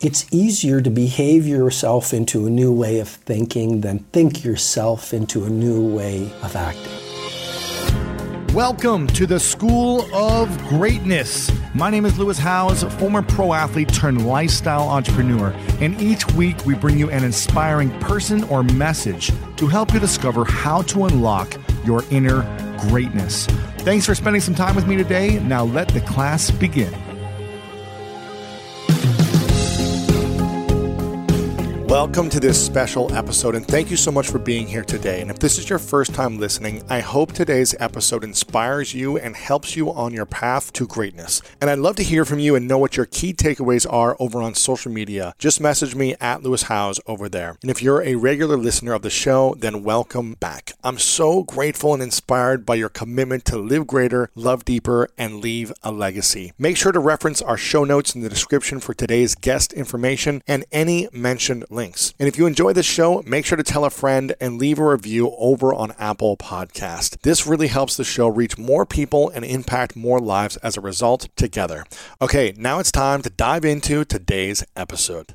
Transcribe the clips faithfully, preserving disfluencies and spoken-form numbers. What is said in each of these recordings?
It's easier to behave yourself into a new way of thinking than think yourself into a new way of acting. Welcome to the School of Greatness. My name is Lewis Howes, former pro athlete turned lifestyle entrepreneur. And each week we bring you an inspiring person or message to help you discover how to unlock your inner greatness. Thanks for spending some time with me today. Now let the class begin. Welcome to this special episode, and thank you so much for being here today. And if this is your first time listening, I hope today's episode inspires you and helps you on your path to greatness. And I'd love to hear from you and know what your key takeaways are over on social media. Just message me at Lewis Howes over there. And if you're a regular listener of the show, then welcome back. I'm so grateful and inspired by your commitment to live greater, love deeper, and leave a legacy. Make sure to reference our show notes in the description for today's guest information and any mentioned link. And if you enjoy this show, make sure to tell a friend and leave a review over on Apple Podcast. This really helps the show reach more people and impact more lives as a result together. Okay, now it's time to dive into today's episode.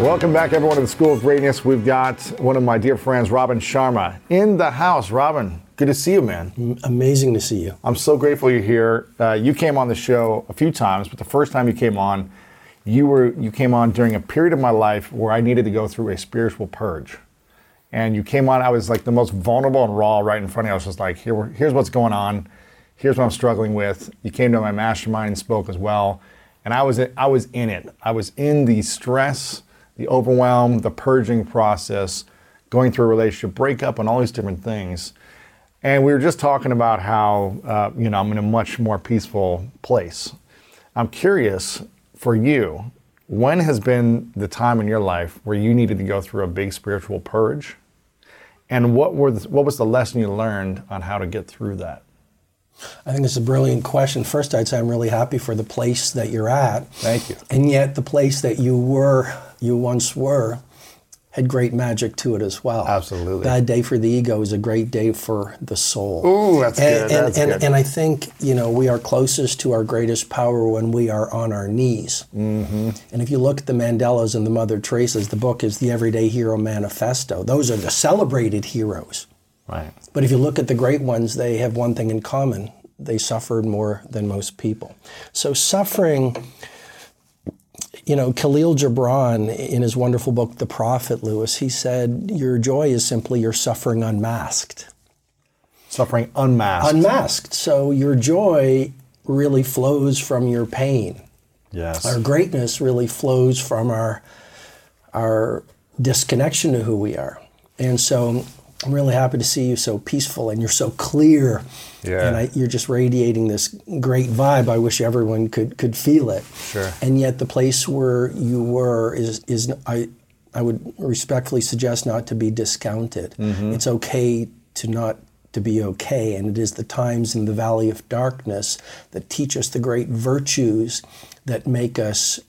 Welcome back, everyone, to the School of Greatness. We've got one of my dear friends, Robin Sharma, in the house. Robin, good to see you, man. Amazing to see you. I'm so grateful you're here. Uh, you came on the show a few times, but the first time you came on, You were you came on during a period of my life where I needed to go through a spiritual purge. And you came on, I was like the most vulnerable and raw right in front of you. I was just like, here, here's what's going on. Here's what I'm struggling with. You came to my mastermind and spoke as well. And I was, I was in it. I was in the stress, the overwhelm, the purging process, going through a relationship breakup and all these different things. And we were just talking about how, uh, you know, I'm in a much more peaceful place. I'm curious, for you, when has been the time in your life where you needed to go through a big spiritual purge? And what were the, what was the lesson you learned on how to get through that? I think it's a brilliant question. First, I'd say I'm really happy for the place that you're at. Thank you. And yet the place that you were, you once were, had great magic to it as well. Absolutely. Bad day for the ego is a great day for the soul. Ooh, that's and, good. And, that's and, good. And I think, you know, we are closest to our greatest power when we are on our knees. Mm-hmm. And if you look at the Mandelas and the Mother Teresas, the book is The Everyday Hero Manifesto. Those are the celebrated heroes. Right. But if you look at the great ones, they have one thing in common. They suffered more than most people. So suffering... You know, Khalil Gibran, in his wonderful book, The Prophet, Lewis, he said, your joy is simply your suffering unmasked. Suffering unmasked. Unmasked. So your joy really flows from your pain. Yes. Our greatness really flows from our, our disconnection to who we are. And so I'm really happy to see you so peaceful and you're so clear. Yeah. And I, you're just radiating this great vibe. I wish everyone could could feel it. Sure. And yet the place where you were is, is I I would respectfully suggest not to be discounted. Mm-hmm. It's okay to not to be okay. And it is the times in the valley of darkness that teach us the great virtues that make us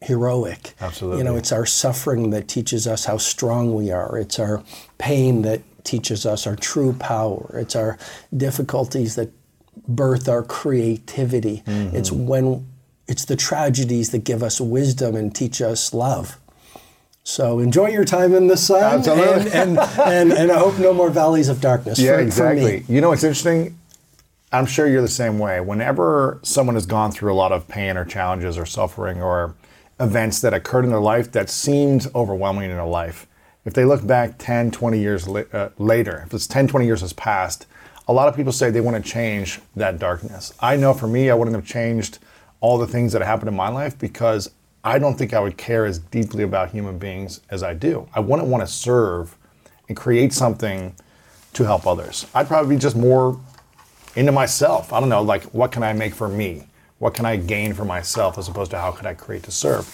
heroic. Absolutely. You know, it's our suffering that teaches us how strong we are. It's our pain that teaches us our true power. It's our difficulties that birth our creativity. Mm-hmm. It's when it's the tragedies that give us wisdom and teach us love. So enjoy your time in the sun. Absolutely. And, and, and, and I hope no more valleys of darkness. Yeah, for, exactly. For me. You know, it's interesting. I'm sure you're the same way. Whenever someone has gone through a lot of pain or challenges or suffering or events that occurred in their life that seemed overwhelming in their life, if they look back ten, twenty years li- uh, later, if it's ten, twenty years has passed, a lot of people say they want to change that darkness. I know for me, I wouldn't have changed all the things that happened in my life because I don't think I would care as deeply about human beings as I do. I wouldn't want to serve and create something to help others. I'd probably be just more into myself. I don't know, like, what can I make for me? What can I gain for myself as opposed to how could I create to serve?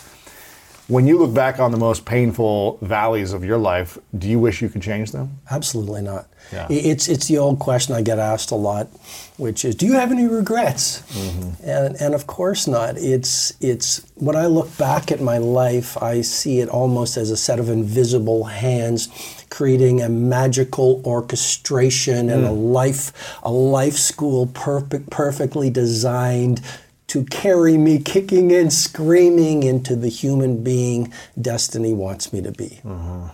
When you look back on the most painful valleys of your life, do you wish you could change them? Absolutely not. Yeah. It's it's the old question I get asked a lot, which is, do you have any regrets? Mm-hmm. And and of course not. It's it's when I look back at my life, I see it almost as a set of invisible hands creating a magical orchestration mm. and a life a life school perfect perfectly designed to carry me kicking and screaming into the human being destiny wants me to be. Mm-hmm.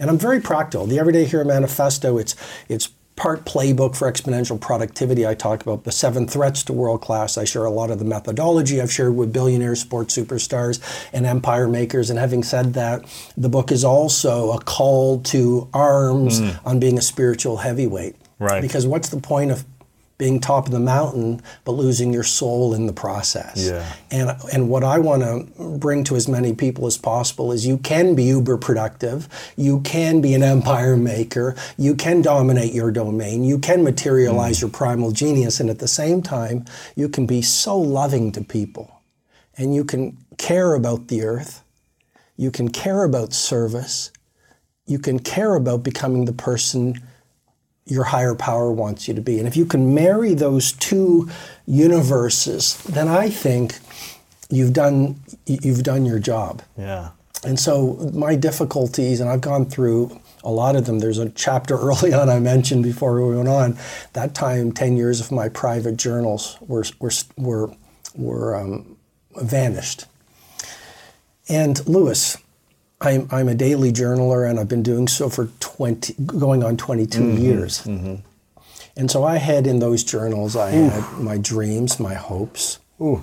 And I'm very practical. The Everyday Hero Manifesto, it's it's part playbook for exponential productivity. I talk about the seven threats to world class. I share a lot of the methodology I've shared with billionaires, sports superstars, and empire makers. And having said that, the book is also a call to arms mm. on being a spiritual heavyweight. Right. Because what's the point of being top of the mountain, but losing your soul in the process? Yeah. And and what I want to bring to as many people as possible is you can be uber productive, you can be an empire maker, you can dominate your domain, you can materialize mm. your primal genius, and at the same time, you can be so loving to people, and you can care about the earth, you can care about service, you can care about becoming the person your higher power wants you to be. And if you can marry those two universes, then I think you've done you've done your job. Yeah. And so my difficulties, and I've gone through a lot of them. There's a chapter early on I mentioned before we went on. That time, ten years of my private journals were were were were um, vanished. And Lewis, I'm I'm a daily journaler, and I've been doing so for twenty, going on twenty-two mm-hmm, years. Mm-hmm. And so I had in those journals, I Ooh. had my dreams, my hopes, Ooh.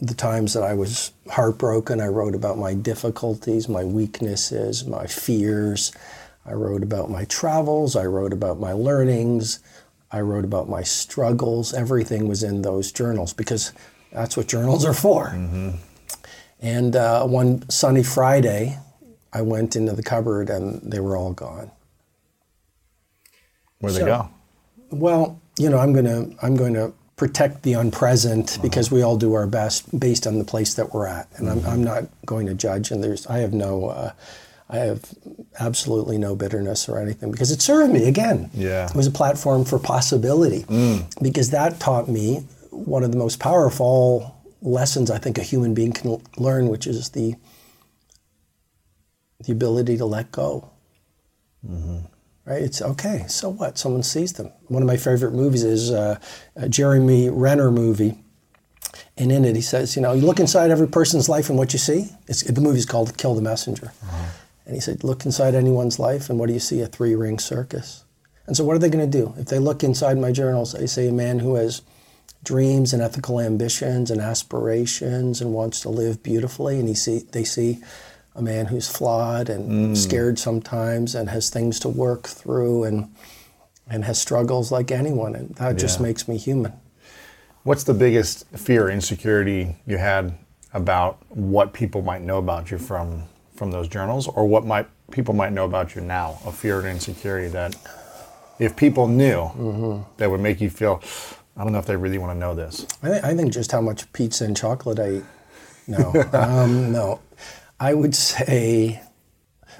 the times that I was heartbroken. I wrote about my difficulties, my weaknesses, my fears. I wrote about my travels. I wrote about my learnings. I wrote about my struggles. Everything was in those journals because that's what journals are for. Mm-hmm. And uh, one sunny Friday, I went into the cupboard and they were all gone. Where'd so, they go? Well, you know, I'm gonna I'm going to protect the unpresent uh-huh. because we all do our best based on the place that we're at, and mm-hmm. I'm I'm not going to judge. And there's I have no uh, I have absolutely no bitterness or anything because it served me again. Yeah, it was a platform for possibility mm. because that taught me one of the most powerful lessons I think a human being can learn, which is the the ability to let go. Mm-hmm. Right? It's okay. So what? Someone sees them. One of my favorite movies is uh, a Jeremy Renner movie, and in it he says, you know, you look inside every person's life and what you see. It's, the movie's called Kill the Messenger, mm-hmm. and he said, look inside anyone's life and what do you see? A three-ring circus. And so what are they going to do if they look inside my journals? They say a man who has dreams and ethical ambitions and aspirations and wants to live beautifully, and he see they see a man who's flawed and mm. scared sometimes and has things to work through and and has struggles like anyone, and that yeah. just makes me human. What's the biggest fear or insecurity you had about what people might know about you from from those journals, or what might people might know about you now? A fear or insecurity that if people knew mm-hmm. that would make you feel, I don't know if they really want to know this. I, th- I think just how much pizza and chocolate I eat. No, um, no. I would say,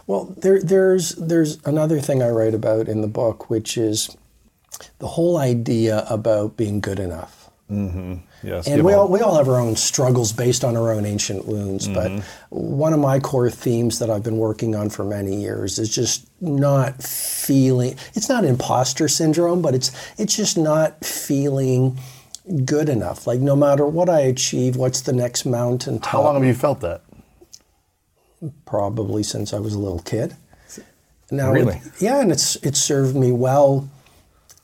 well, there, there's there's another thing I write about in the book, which is the whole idea about being good enough. Mm-hmm. Yes. And we all, we all have our own struggles based on our own ancient wounds, mm-hmm. but one of my core themes that I've been working on for many years is just not feeling, it's not imposter syndrome, but it's it's just not feeling good enough. Like no matter what I achieve, what's the next mountain top? How long have you felt that? Probably since I was a little kid. Now, really? It, yeah, and it's it served me well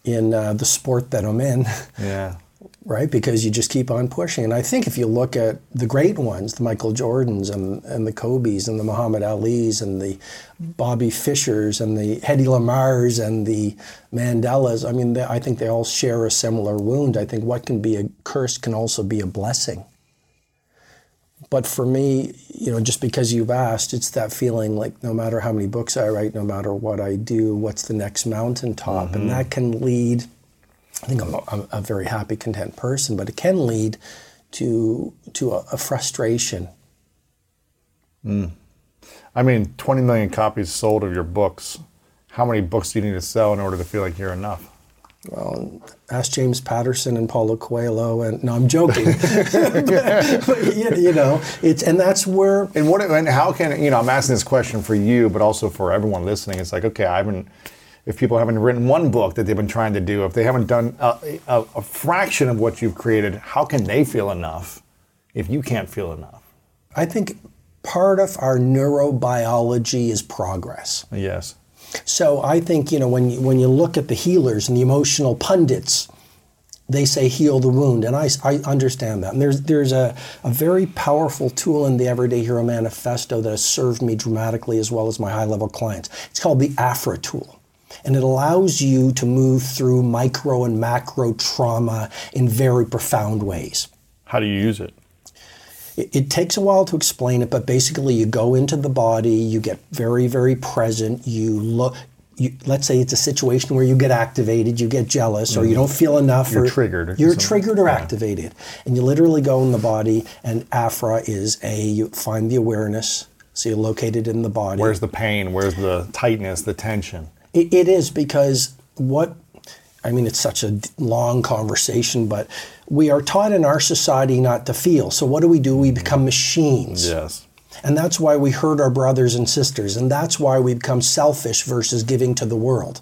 in uh, the sport that I'm in. Yeah. Right, because you just keep on pushing. And I think if you look at the great ones, the Michael Jordans and, and the Kobes and the Muhammad Alis and the Bobby Fishers and the Hedy Lamars and the Mandelas, I mean, they, I think they all share a similar wound. I think what can be a curse can also be a blessing. But for me, you know, just because you've asked, it's that feeling like no matter how many books I write, no matter what I do, what's the next mountaintop? Mm-hmm. And that can lead... I think I'm a, a very happy, content person, but it can lead to to a, a frustration Mm. I mean, twenty million copies sold of your books. How many books do you need to sell in order to feel like you're enough? Well, ask James Patterson and Paulo Coelho, and no, I'm joking. but, but, you, you know, it's and that's where. And what? And how can you know? I'm asking this question for you, but also for everyone listening. It's like, okay, I haven't. If people haven't written one book that they've been trying to do, if they haven't done a, a, a fraction of what you've created, how can they feel enough if you can't feel enough? I think part of our neurobiology is progress. Yes. So I think, you know, when you, when you look at the healers and the emotional pundits, they say heal the wound, and I, I understand that. And there's there's a, a very powerful tool in the Everyday Hero Manifesto that has served me dramatically as well as my high-level clients. It's called the AFRA tool, and it allows you to move through micro and macro trauma in very profound ways. How do you use it? It takes a while to explain it, but basically you go into the body, you get very, very present, you look, you, let's say it's a situation where you get activated, you get jealous, or you don't feel enough. You're or, triggered. Or you're something. triggered or yeah. activated. And you literally go in the body, and AFRA is a, you find the awareness, so you're located in the body. Where's the pain? Where's the tightness, the tension? It, it is because what, I mean, it's such a long conversation, but we are taught in our society not to feel. So what do we do? We become machines. Yes. And that's why we hurt our brothers and sisters. And that's why we become selfish versus giving to the world.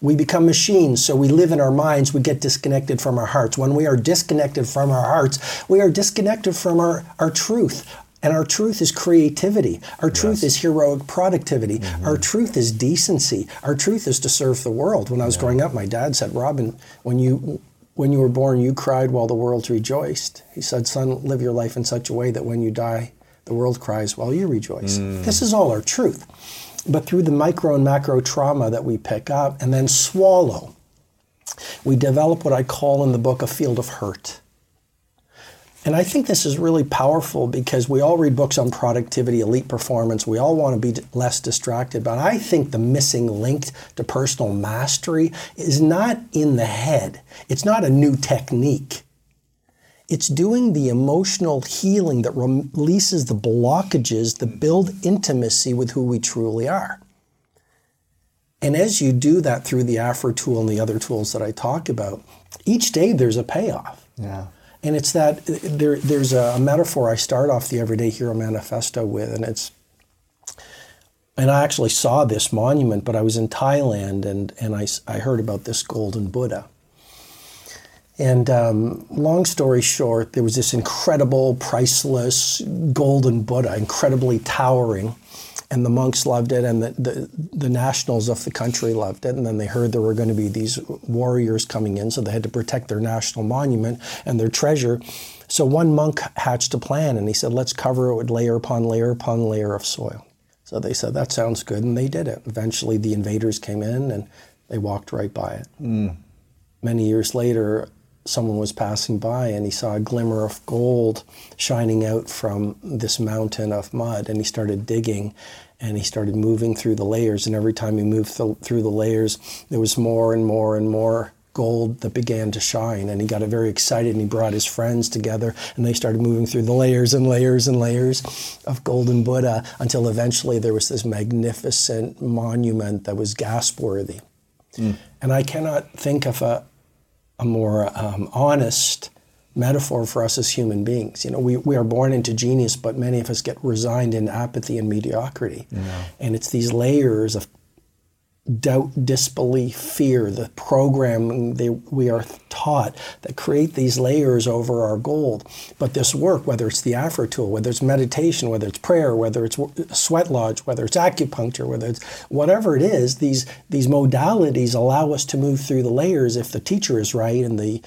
We become machines. So we live in our minds. We get disconnected from our hearts. When we are disconnected from our hearts, we are disconnected from our, our truth. And our truth is creativity. Our truth yes. is heroic productivity. Mm-hmm. Our truth is decency. Our truth is to serve the world. When I was yeah. growing up, my dad said, Robin, when you when you were born, you cried while the world rejoiced. He said, son, live your life in such a way that when you die, the world cries while you rejoice. Mm. This is all our truth. But through the micro and macro trauma that we pick up and then swallow, we develop what I call in the book a field of hurt. And I think this is really powerful because we all read books on productivity, elite performance. We all want to be less distracted. But I think the missing link to personal mastery is not in the head. It's not a new technique. It's doing the emotional healing that releases the blockages that build intimacy with who we truly are. And as you do that through the AFRA tool and the other tools that I talk about, each day there's a payoff. Yeah. And it's that there, there's a metaphor I start off the Everyday Hero Manifesto with, and it's, and I actually saw this monument, but I was in Thailand, and, and I, I heard about this golden Buddha. And um, long story short, there was this incredible, priceless golden Buddha, incredibly towering, and the monks loved it, and the, the, the nationals of the country loved it. And then they heard there were going to be these warriors coming in, so they had to protect their national monument and their treasure. So one monk hatched a plan, and he said, let's cover it with layer upon layer upon layer of soil. So they said, that sounds good, and they did it. Eventually, the invaders came in, and they walked right by it. Mm. Many years later, someone was passing by, and he saw a glimmer of gold shining out from this mountain of mud, and he started digging, and he started moving through the layers, and every time he moved th- through the layers, there was more and more and more gold that began to shine, and he got very excited, and he brought his friends together, and they started moving through the layers and layers and layers of golden Buddha, until eventually there was this magnificent monument that was gasp-worthy. Mm. And I cannot think of a a more um, honest metaphor for us as human beings. You know, we, we are born into genius, but many of us get resigned in apathy and mediocrity. Yeah. And it's these layers of doubt, disbelief, fear, the programming they, we are taught that create these layers over our gold. But this work, whether it's the AFRA tool, whether it's meditation, whether it's prayer, whether it's sweat lodge, whether it's acupuncture, whether it's whatever it is, these these modalities allow us to move through the layers if the teacher is right and the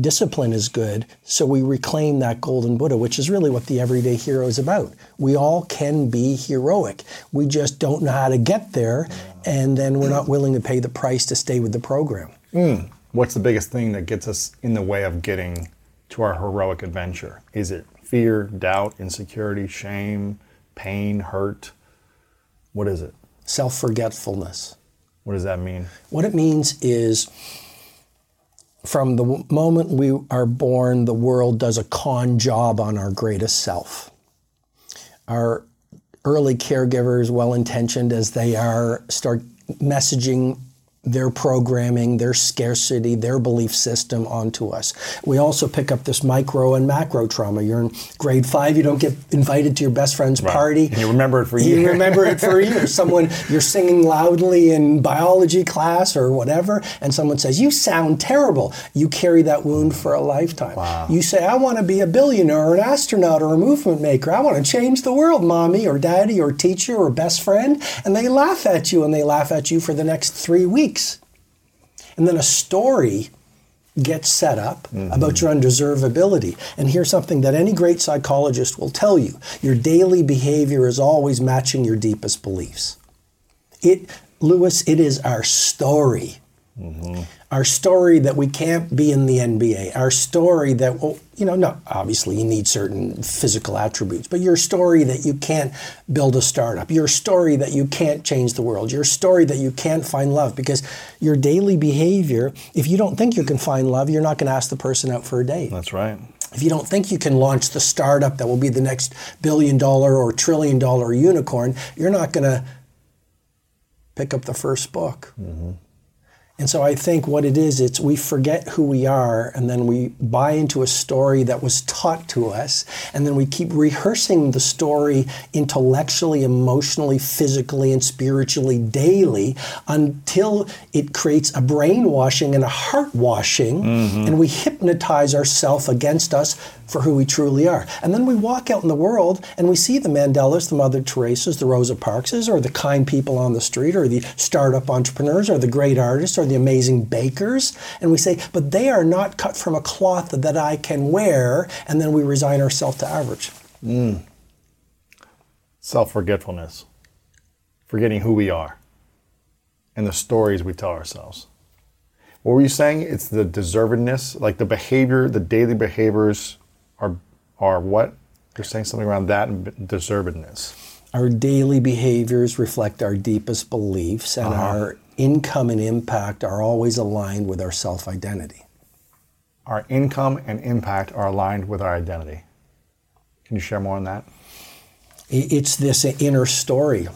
discipline is good. So we reclaim that golden Buddha, which is really what the Everyday Hero is about. We all can be heroic. We just don't know how to get there, and then we're not willing to pay the price to stay with the program. Mm. What's the biggest thing that gets us in the way of getting to our heroic adventure? Is it fear, doubt, insecurity, shame, pain, hurt? What is it? Self-forgetfulness. What does that mean? What it means is, from the moment we are born, the world does a con job on our greatest self. our early caregivers, well-intentioned as they are, start messaging their programming, their scarcity, their belief system onto us. We also pick up this micro and macro trauma. You're in grade five, you don't get invited to your best friend's right. party. And you remember it for years. You remember it for years. Someone, you're singing loudly in biology class or whatever, and someone says, you sound terrible. You carry that wound for a lifetime. Wow. You say, I want to be a billionaire or an astronaut or a movement maker. I want to change the world, mommy or daddy or teacher or best friend. And they laugh at you, and they laugh at you for the next three weeks. And then a story gets set up mm-hmm. about your undeservability. And here's something that any great psychologist will tell you. Your daily behavior is always matching your deepest beliefs. It, Lewis, it is our story. Mm-hmm. Our story that we can't be in the N B A. Our story that, well, you know, no, obviously you need certain physical attributes, but your story that you can't build a startup. Your story that you can't change the world. Your story that you can't find love, because your daily behavior, if you don't think you can find love, you're not going to ask the person out for a date. That's right. If you don't think you can launch the startup that will be the next billion dollar or trillion dollar unicorn, you're not going to pick up the first book. Mm-hmm. And so I think what it is, it's we forget who we are, and then we buy into a story that was taught to us, and then we keep rehearsing the story intellectually, emotionally, physically, and spiritually daily until it creates a brainwashing and a heart washing, mm-hmm. and we hypnotize ourselves against us for who we truly are. And then we walk out in the world and we see the Mandelas, the Mother Teresas, the Rosa Parkses, or the kind people on the street, or the startup entrepreneurs, or the great artists, or the amazing bakers. And we say, but they are not cut from a cloth that I can wear. And then we resign ourselves to average. Mm. Self-forgetfulness. Forgetting who we are and the stories we tell ourselves. What were you saying? It's the deservedness, like the behavior, the daily behaviors are are what? You're saying something around that and deservedness. Our daily behaviors reflect our deepest beliefs, and uh-huh. our income and impact are always aligned with our self-identity. Our income and impact are aligned with our identity. Can you share more on that? It's this inner story.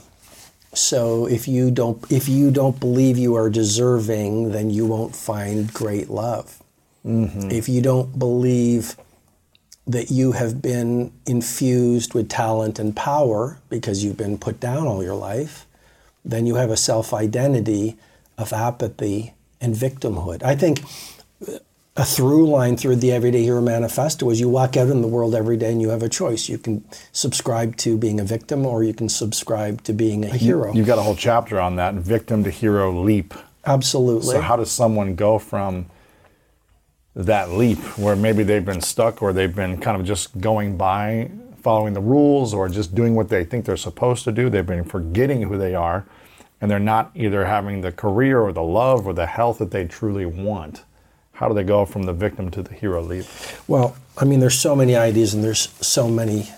So if you don't if you don't believe you are deserving, then you won't find great love. Mm-hmm. If you don't believe that you have been infused with talent and power because you've been put down all your life, then you have a self-identity of apathy and victimhood. I think a through line through the Everyday Hero Manifesto is you walk out in the world every day and you have a choice. You can subscribe to being a victim, or you can subscribe to being a hero. You've got a whole chapter on that, victim to hero leap. Absolutely. So how does someone go from that leap where maybe they've been stuck, or they've been kind of just going by, following the rules, or just doing what they think they're supposed to do. They've been forgetting who they are, and they're not either having the career or the love or the health that they truly want. How do they go from the victim to the hero leap? Well, I mean, there's so many ideas and there's so many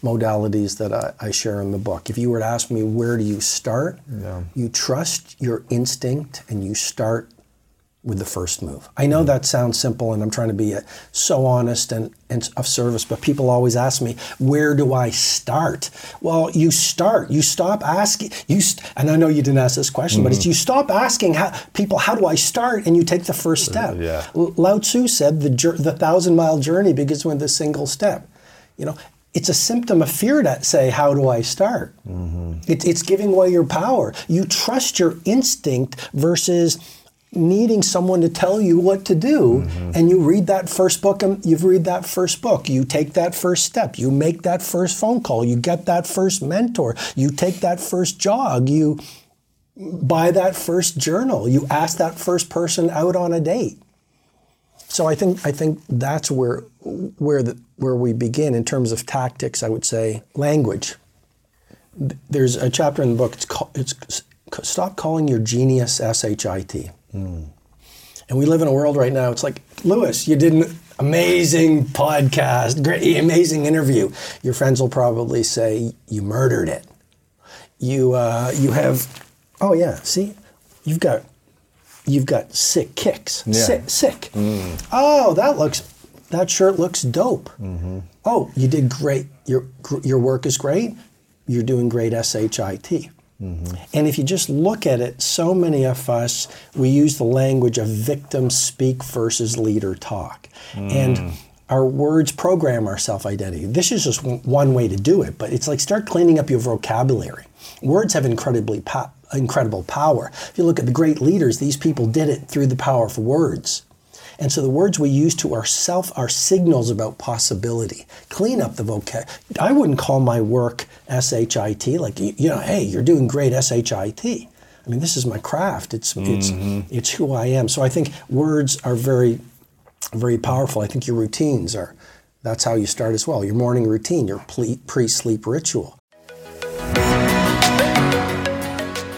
modalities that I, I share in the book. If you were to ask me, where do you start? Yeah. You trust your instinct and you start with the first move. I know that sounds simple, and I'm trying to be so honest and, and of service, but people always ask me, where do I start? Well, you start, you stop asking, you st- and I know you didn't ask this question, mm-hmm. but it's you stop asking how, people, how do I start? And you take the first step. Uh, yeah. Lao Tzu said the, ju- the thousand mile journey begins with a single step. You know, it's a symptom of fear to say, how do I start? Mm-hmm. It, it's giving away your power. You trust your instinct versus needing someone to tell you what to do, mm-hmm. and you read that first book, and you've read that first book, you take that first step, you make that first phone call, you get that first mentor, you take that first jog, you buy that first journal, you ask that first person out on a date. So I think I think that's where where the, where we begin in terms of tactics. I would say language. There's a chapter in the book. It's called, it's stop calling your genius S H I T. Mm. And we live in a world right now, it's like, Lewis, you did an amazing podcast, great, amazing interview. Your friends will probably say, you murdered it. You uh, you have, oh yeah, see, you've got you've got sick kicks, yeah. sick. sick. Mm. Oh, that looks, that shirt looks dope. Mm-hmm. Oh, you did great. Your your work is great. You're doing great S H I T. Mm-hmm. And if you just look at it, so many of us, we use the language of victim speak versus leader talk. Mm. And our words program our self-identity. This is just one way to do it, but it's like start cleaning up your vocabulary. Words have incredibly po- incredible power. If you look at the great leaders, these people did it through the power of words. And so the words we use to ourself are signals about possibility. Clean up the vocab. I wouldn't call my work S H I T, like, you know, hey, you're doing great S H I T. I mean, this is my craft. It's mm-hmm. it's it's who I am. So I think words are very, very powerful. I think your routines are, that's how you start as well. Your morning routine, your pre-sleep ritual.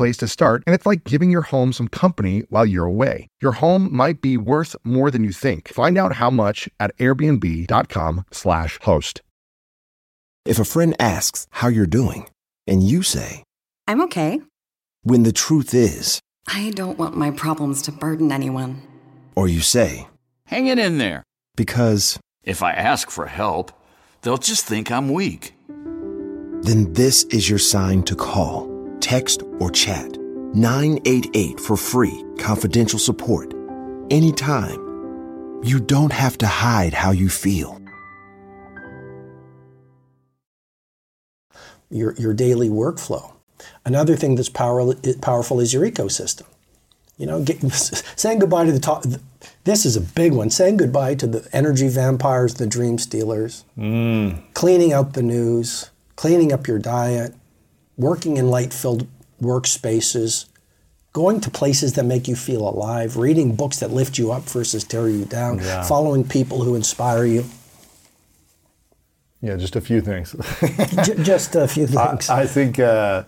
place to start, and it's like giving your home some company while you're away. Your home might be worth more than you think. Find out how much at airbnb dot com slash host. If a friend asks how you're doing, and you say, I'm okay, when the truth is, I don't want my problems to burden anyone. Or you say, hang it in there, because if I ask for help, they'll just think I'm weak. Then this is your sign to call, text, or chat nine eight eight for free confidential support anytime. You don't have to hide how you feel. Your your daily workflow. Another thing that's power, powerful is your ecosystem. You know, get, saying goodbye to the top. This is a big one. Saying goodbye to the energy vampires, the dream stealers. Mm. Cleaning out the news. Cleaning up your diet. Working in light-filled workspaces, going to places that make you feel alive, reading books that lift you up versus tear you down, yeah. Following people who inspire you. Yeah, just a few things. Just a few things. I, I think uh,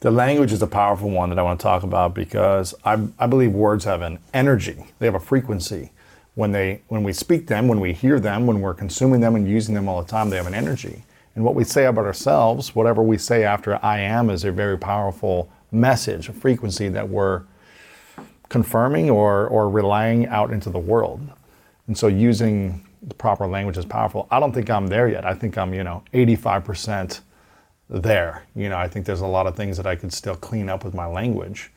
the language is a powerful one that I want to talk about because I, I believe words have an energy. They have a frequency. When they, when we speak them, when we hear them, when we're consuming them and using them all the time, they have an energy. And what we say about ourselves, whatever we say after I am, is a very powerful message, a frequency that we're confirming or or relaying out into the world. And so using the proper language is powerful. I don't think I'm there yet. I think I'm, you know, eighty-five percent there. You know, I think there's a lot of things that I could still clean up with my language,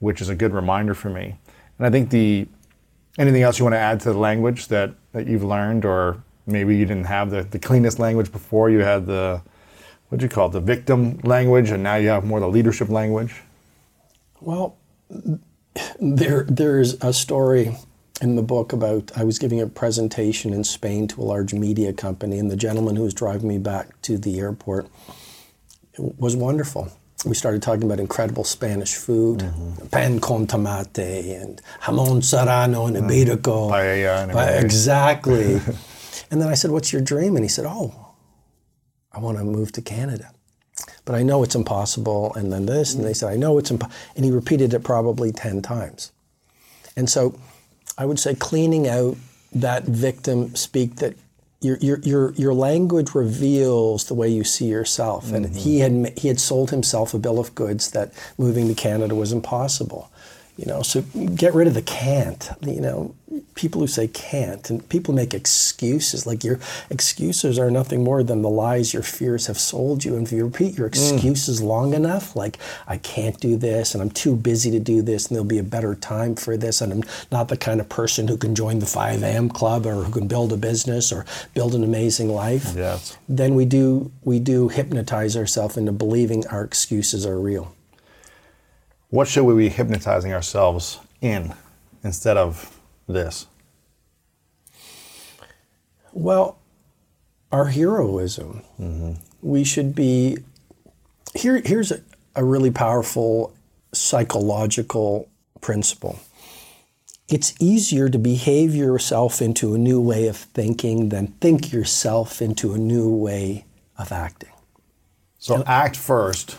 which is a good reminder for me. And I think the, anything else you want to add to the language that, that you've learned, or maybe you didn't have the, the cleanest language before. You had the, what'd you call it, the victim language, and now you have more the leadership language? Well, there there's a story in the book about, I was giving a presentation in Spain to a large media company, and the gentleman who was driving me back to the airport was wonderful. We started talking about incredible Spanish food, mm-hmm. pan con tomate, and jamón serrano and ibérico. Paella and everything. Exactly. And then I said, what's your dream? And he said, oh, I want to move to Canada. But I know it's impossible. And then this. And they said, I know it's impossible. And he repeated it probably ten times. And so I would say cleaning out that victim speak, that your your your, your language reveals the way you see yourself. Mm-hmm. And he had he had sold himself a bill of goods that moving to Canada was impossible. You know, so get rid of the can't, you know, people who say can't, and people make excuses. Like, your excuses are nothing more than the lies your fears have sold you. And if you repeat your excuses mm. long enough, like, I can't do this, and I'm too busy to do this, and there'll be a better time for this, and I'm not the kind of person who can join the five a.m. club or who can build a business or build an amazing life, yes. then we do we do hypnotize ourselves into believing our excuses are real. What should we be hypnotizing ourselves in instead of this? Well, our heroism. Mm-hmm. We should be... Here, here's a, a really powerful psychological principle. it's easier to behave yourself into a new way of thinking than think yourself into a new way of acting. So you know, act first,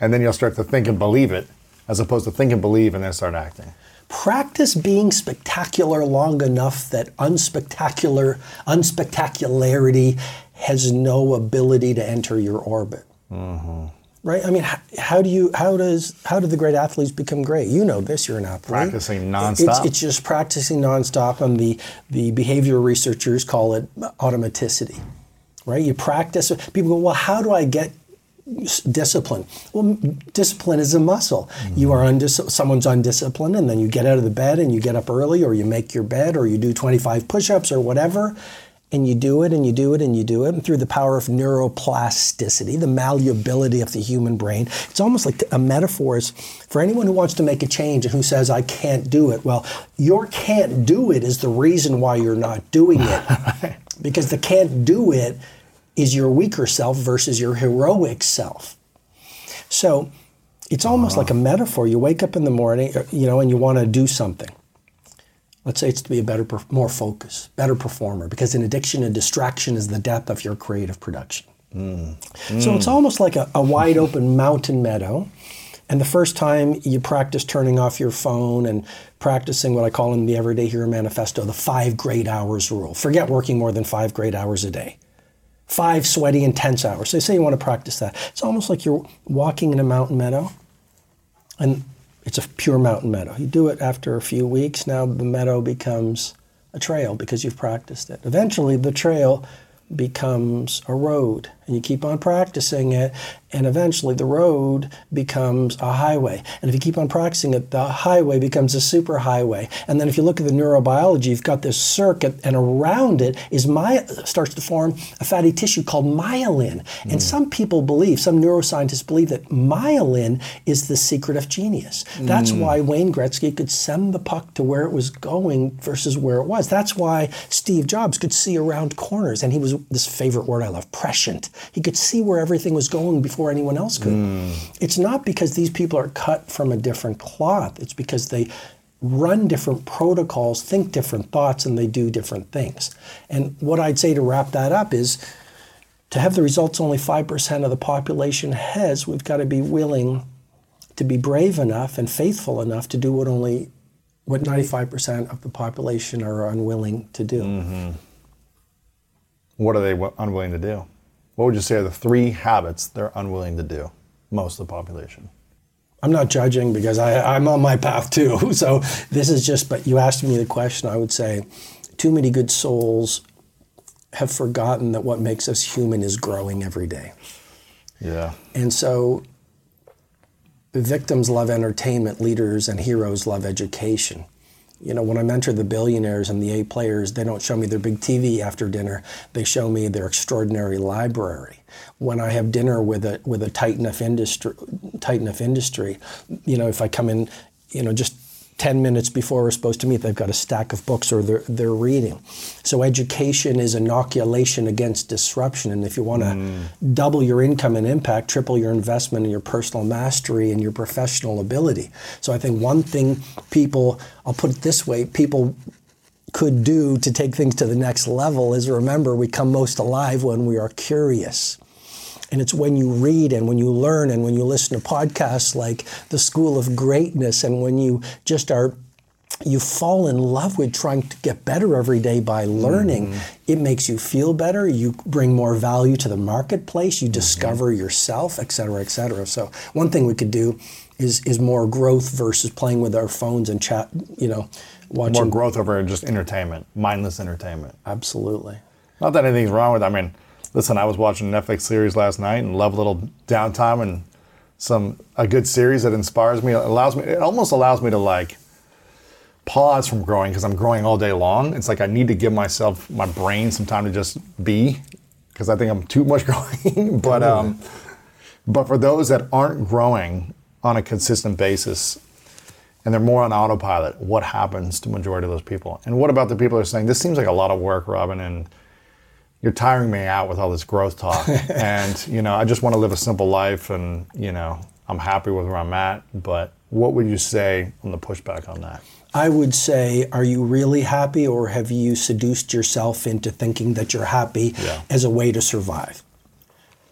and then you'll start to think and believe it, as opposed to think and believe and then start acting. Practice being spectacular long enough that unspectacular, unspectacularity has no ability to enter your orbit. Mm-hmm. Right? I mean, how, how do you, how does, how do the great athletes become great? You know this, you're an athlete. Practicing nonstop. It's, it's just practicing nonstop, and the, the behavioral researchers call it automaticity. Right? You practice. People go, well, how do I get discipline? Well, discipline is a muscle. Mm-hmm. You are undis- someone's undisciplined, and then you get out of the bed and you get up early, or you make your bed, or you do twenty-five push-ups or whatever, and you do it and you do it and you do it. And through the power of neuroplasticity, the malleability of the human brain, it's almost like a metaphor is for anyone who wants to make a change and who says, I can't do it. Well, your can't do it is the reason why you're not doing it. Because the can't do it is your weaker self versus your heroic self. So it's almost uh-huh. like a metaphor. You wake up in the morning, you know, and you want to do something. Let's say it's to be a better, more focused, better performer, because an addiction and distraction is the death of your creative production. Mm. Mm. So it's almost like a, a wide open mountain meadow. And the first time you practice turning off your phone and practicing what I call in the Everyday Hero Manifesto, the five great hours rule. Forget working more than five great hours a day. Five sweaty, intense hours. They say you want to practice that. It's almost like you're walking in a mountain meadow, and it's a pure mountain meadow. You do it after a few weeks. Now the meadow becomes a trail because you've practiced it. Eventually the trail becomes a road, and you keep on practicing it, and eventually the road becomes a highway. And if you keep on practicing it, the highway becomes a super highway. And then if you look at the neurobiology, you've got this circuit, and around it is my starts to form a fatty tissue called myelin. And mm. some people believe, some neuroscientists believe, that myelin is the secret of genius. That's mm. why Wayne Gretzky could send the puck to where it was going versus where it was. That's why Steve Jobs could see around corners, and he was, this favorite word I love, prescient. He could see where everything was going before anyone else could. Mm. It's not because these people are cut from a different cloth. It's because they run different protocols, think different thoughts, and they do different things. And what I'd say to wrap that up is, to have the results only five percent of the population has, we've got to be willing to be brave enough and faithful enough to do what only what ninety-five percent of the population are unwilling to do. Mm-hmm. What are they w- unwilling to do? What would you say are the three habits they're unwilling to do, most of the population? I'm not judging, because I, I'm on my path too. So this is just, but you asked me the question, I would say too many good souls have forgotten that what makes us human is growing every day. Yeah. And so victims love entertainment, leaders and heroes love education. You know, when I mentor the billionaires and the A players, they don't show me their big T V after dinner. They show me their extraordinary library. When I have dinner with a with a titan of industry, titan of industry, you know, if I come in, you know, just ten minutes before we're supposed to meet, they've got a stack of books or they're, they're reading. So education is inoculation against disruption. And if you want to mm. double your income and impact, triple your investment in your personal mastery and your professional ability. So I think one thing people, I'll put it this way, people could do to take things to the next level is, remember, we come most alive when we are curious. And it's when you read and when you learn and when you listen to podcasts like the School of Greatness, and when you just are, you fall in love with trying to get better every day by learning. Mm-hmm. It makes you feel better. You bring more value to the marketplace. You discover mm-hmm. yourself, et cetera, et cetera. So one thing we could do is is more growth versus playing with our phones and chat, you know, watching. More growth over just entertainment, mindless entertainment. Absolutely. Not that anything's wrong with it. I mean, listen, I was watching an F X series last night and love a little downtime and some a good series that inspires me. It allows me, it almost allows me to like pause from growing, because I'm growing all day long. It's like I need to give myself, my brain, some time to just be, because I think I'm too much growing. but um, but for those that aren't growing on a consistent basis and they're more on autopilot, what happens to the majority of those people? And what about the people that are saying, this seems like a lot of work, Robin, and you're tiring me out with all this growth talk, and you know, I just want to live a simple life, and you know, I'm happy with where I'm at. But what would you say on the pushback on that? I would say, are you really happy, or have you seduced yourself into thinking that you're happy yeah. as a way to survive?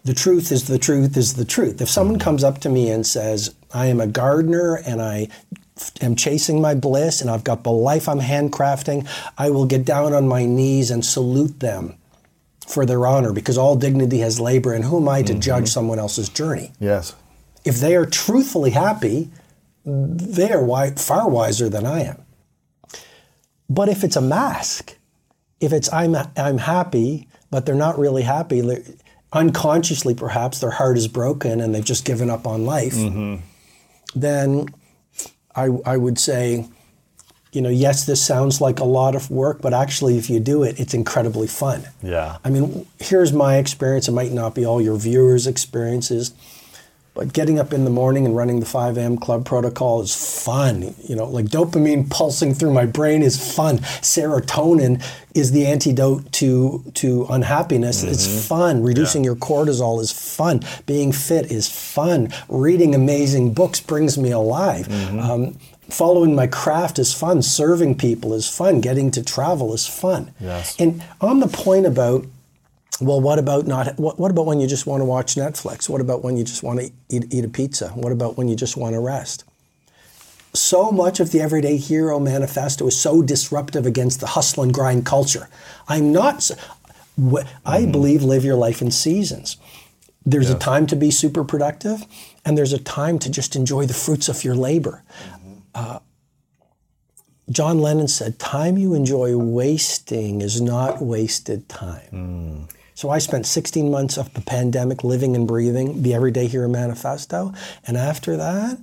The truth is the truth is the truth. If someone mm-hmm. comes up to me and says, I am a gardener and I am chasing my bliss and I've got the life I'm handcrafting, I will get down on my knees and salute them for their honor, because all dignity has labor, and who am I to mm-hmm. judge someone else's journey? Yes. If they are truthfully happy, they are wi- far wiser than I am. But if it's a mask, if it's I'm I'm happy, but they're not really happy, unconsciously perhaps their heart is broken and they've just given up on life, mm-hmm. then I I would say, you know, yes, this sounds like a lot of work, but actually if you do it, it's incredibly fun. Yeah. I mean, here's my experience. It might not be all your viewers' experiences, but getting up in the morning and running the five a.m. Club protocol is fun. You know, like dopamine pulsing through my brain is fun. Serotonin is the antidote to to unhappiness. Mm-hmm. It's fun. Reducing yeah. your cortisol is fun. Being fit is fun. Reading amazing books brings me alive. Mm-hmm. Um, following my craft is fun. Serving people is fun. Getting to travel is fun. Yes. And on the point about, well, what about not? What, what about when you just want to watch Netflix? What about when you just want to eat, eat a pizza? What about when you just want to rest? So much of the Everyday Hero Manifesto is so disruptive against the hustle and grind culture. I'm not. I believe live your life in seasons. There's yes. a time to be super productive, and there's a time to just enjoy the fruits of your labor. Mm-hmm. Uh, John Lennon said, "Time you enjoy wasting is not wasted time." Mm. So I spent sixteen months of the pandemic living and breathing the Everyday Hero Manifesto. And after that,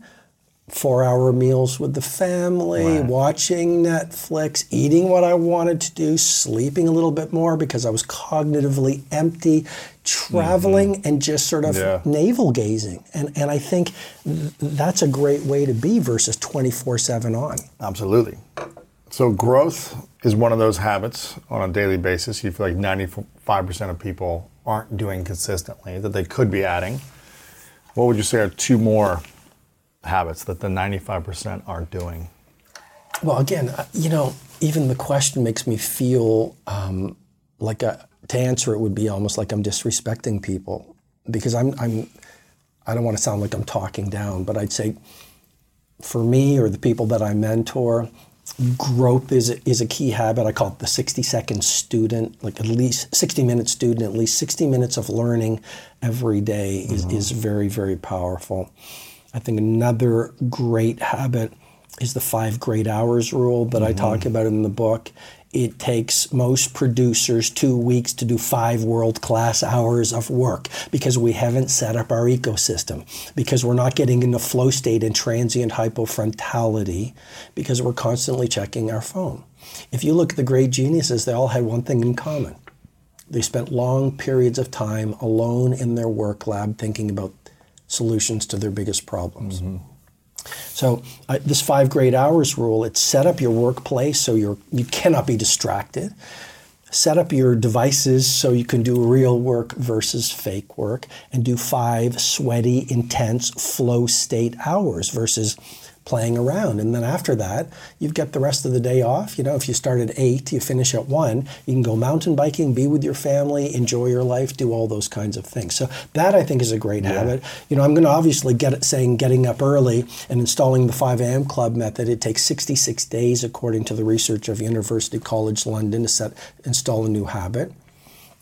four-hour meals with the family, right. watching Netflix, eating what I wanted to do, sleeping a little bit more because I was cognitively empty, traveling mm-hmm. and just sort of yeah. navel gazing. And and I think that's a great way to be versus twenty-four seven on. Absolutely. So growth is one of those habits on a daily basis you feel like ninety-five percent of people aren't doing consistently that they could be adding. What would you say are two more habits that the ninety-five percent aren't doing? Well, again, you know, even the question makes me feel um, like a, to answer it would be almost like I'm disrespecting people, because I'm, I'm, I don't want to sound like I'm talking down, but I'd say for me or the people that I mentor, growth is is a key habit. I call it the sixty-second student, like at least sixty-minute student, at least sixty minutes of learning every day is, mm-hmm. is very, very powerful. I think another great habit is the five great hours rule that mm-hmm. I talk about in the book. It takes most producers two weeks to do five world-class hours of work because we haven't set up our ecosystem, because we're not getting into flow state and transient hypofrontality, because we're constantly checking our phone. If you look at the great geniuses, they all had one thing in common. They spent long periods of time alone in their work lab thinking about solutions to their biggest problems. Mm-hmm. So uh, this five great hours rule, it's set up your workplace so you're, you cannot be distracted. Set up your devices so you can do real work versus fake work, and do five sweaty, intense flow state hours versus playing around. And then after that, you've got the rest of the day off. You know, if you start at eight, you finish at one, you can go mountain biking, be with your family, enjoy your life, do all those kinds of things. So that I think is a great yeah. habit. You know, I'm going to obviously get it saying getting up early and installing the five a.m. Club method. It takes sixty-six days, according to the research of University College London, to set install a new habit.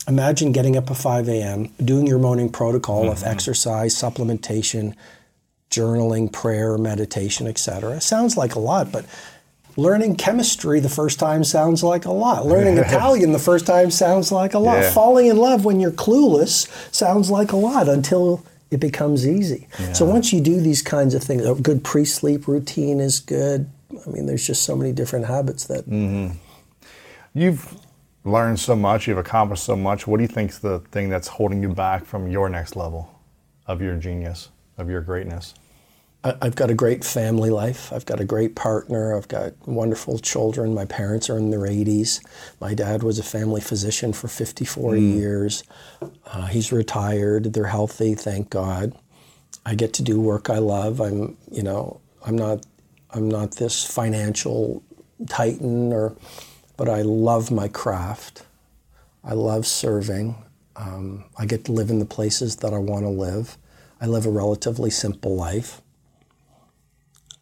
Imagine getting up at five a.m., doing your morning protocol mm-hmm. of exercise, supplementation, journaling, prayer, meditation, et cetera. Sounds like a lot, but learning chemistry the first time sounds like a lot. Learning Italian the first time sounds like a lot. Yeah. Falling in love when you're clueless sounds like a lot until it becomes easy. Yeah. So once you do these kinds of things, a good pre-sleep routine is good. I mean, there's just so many different habits that... Mm-hmm. You've learned so much, you've accomplished so much. What do you think's the thing that's holding you back from your next level of your genius, of your greatness? I've got a great family life. I've got a great partner. I've got wonderful children. My parents are in their eighties. My dad was a family physician for fifty-four mm. years. Uh, he's retired. They're healthy, thank God. I get to do work I love. I'm, you know, I'm not, I'm not this financial Titan, or, but I love my craft. I love serving. Um, I get to live in the places that I want to live. I live a relatively simple life.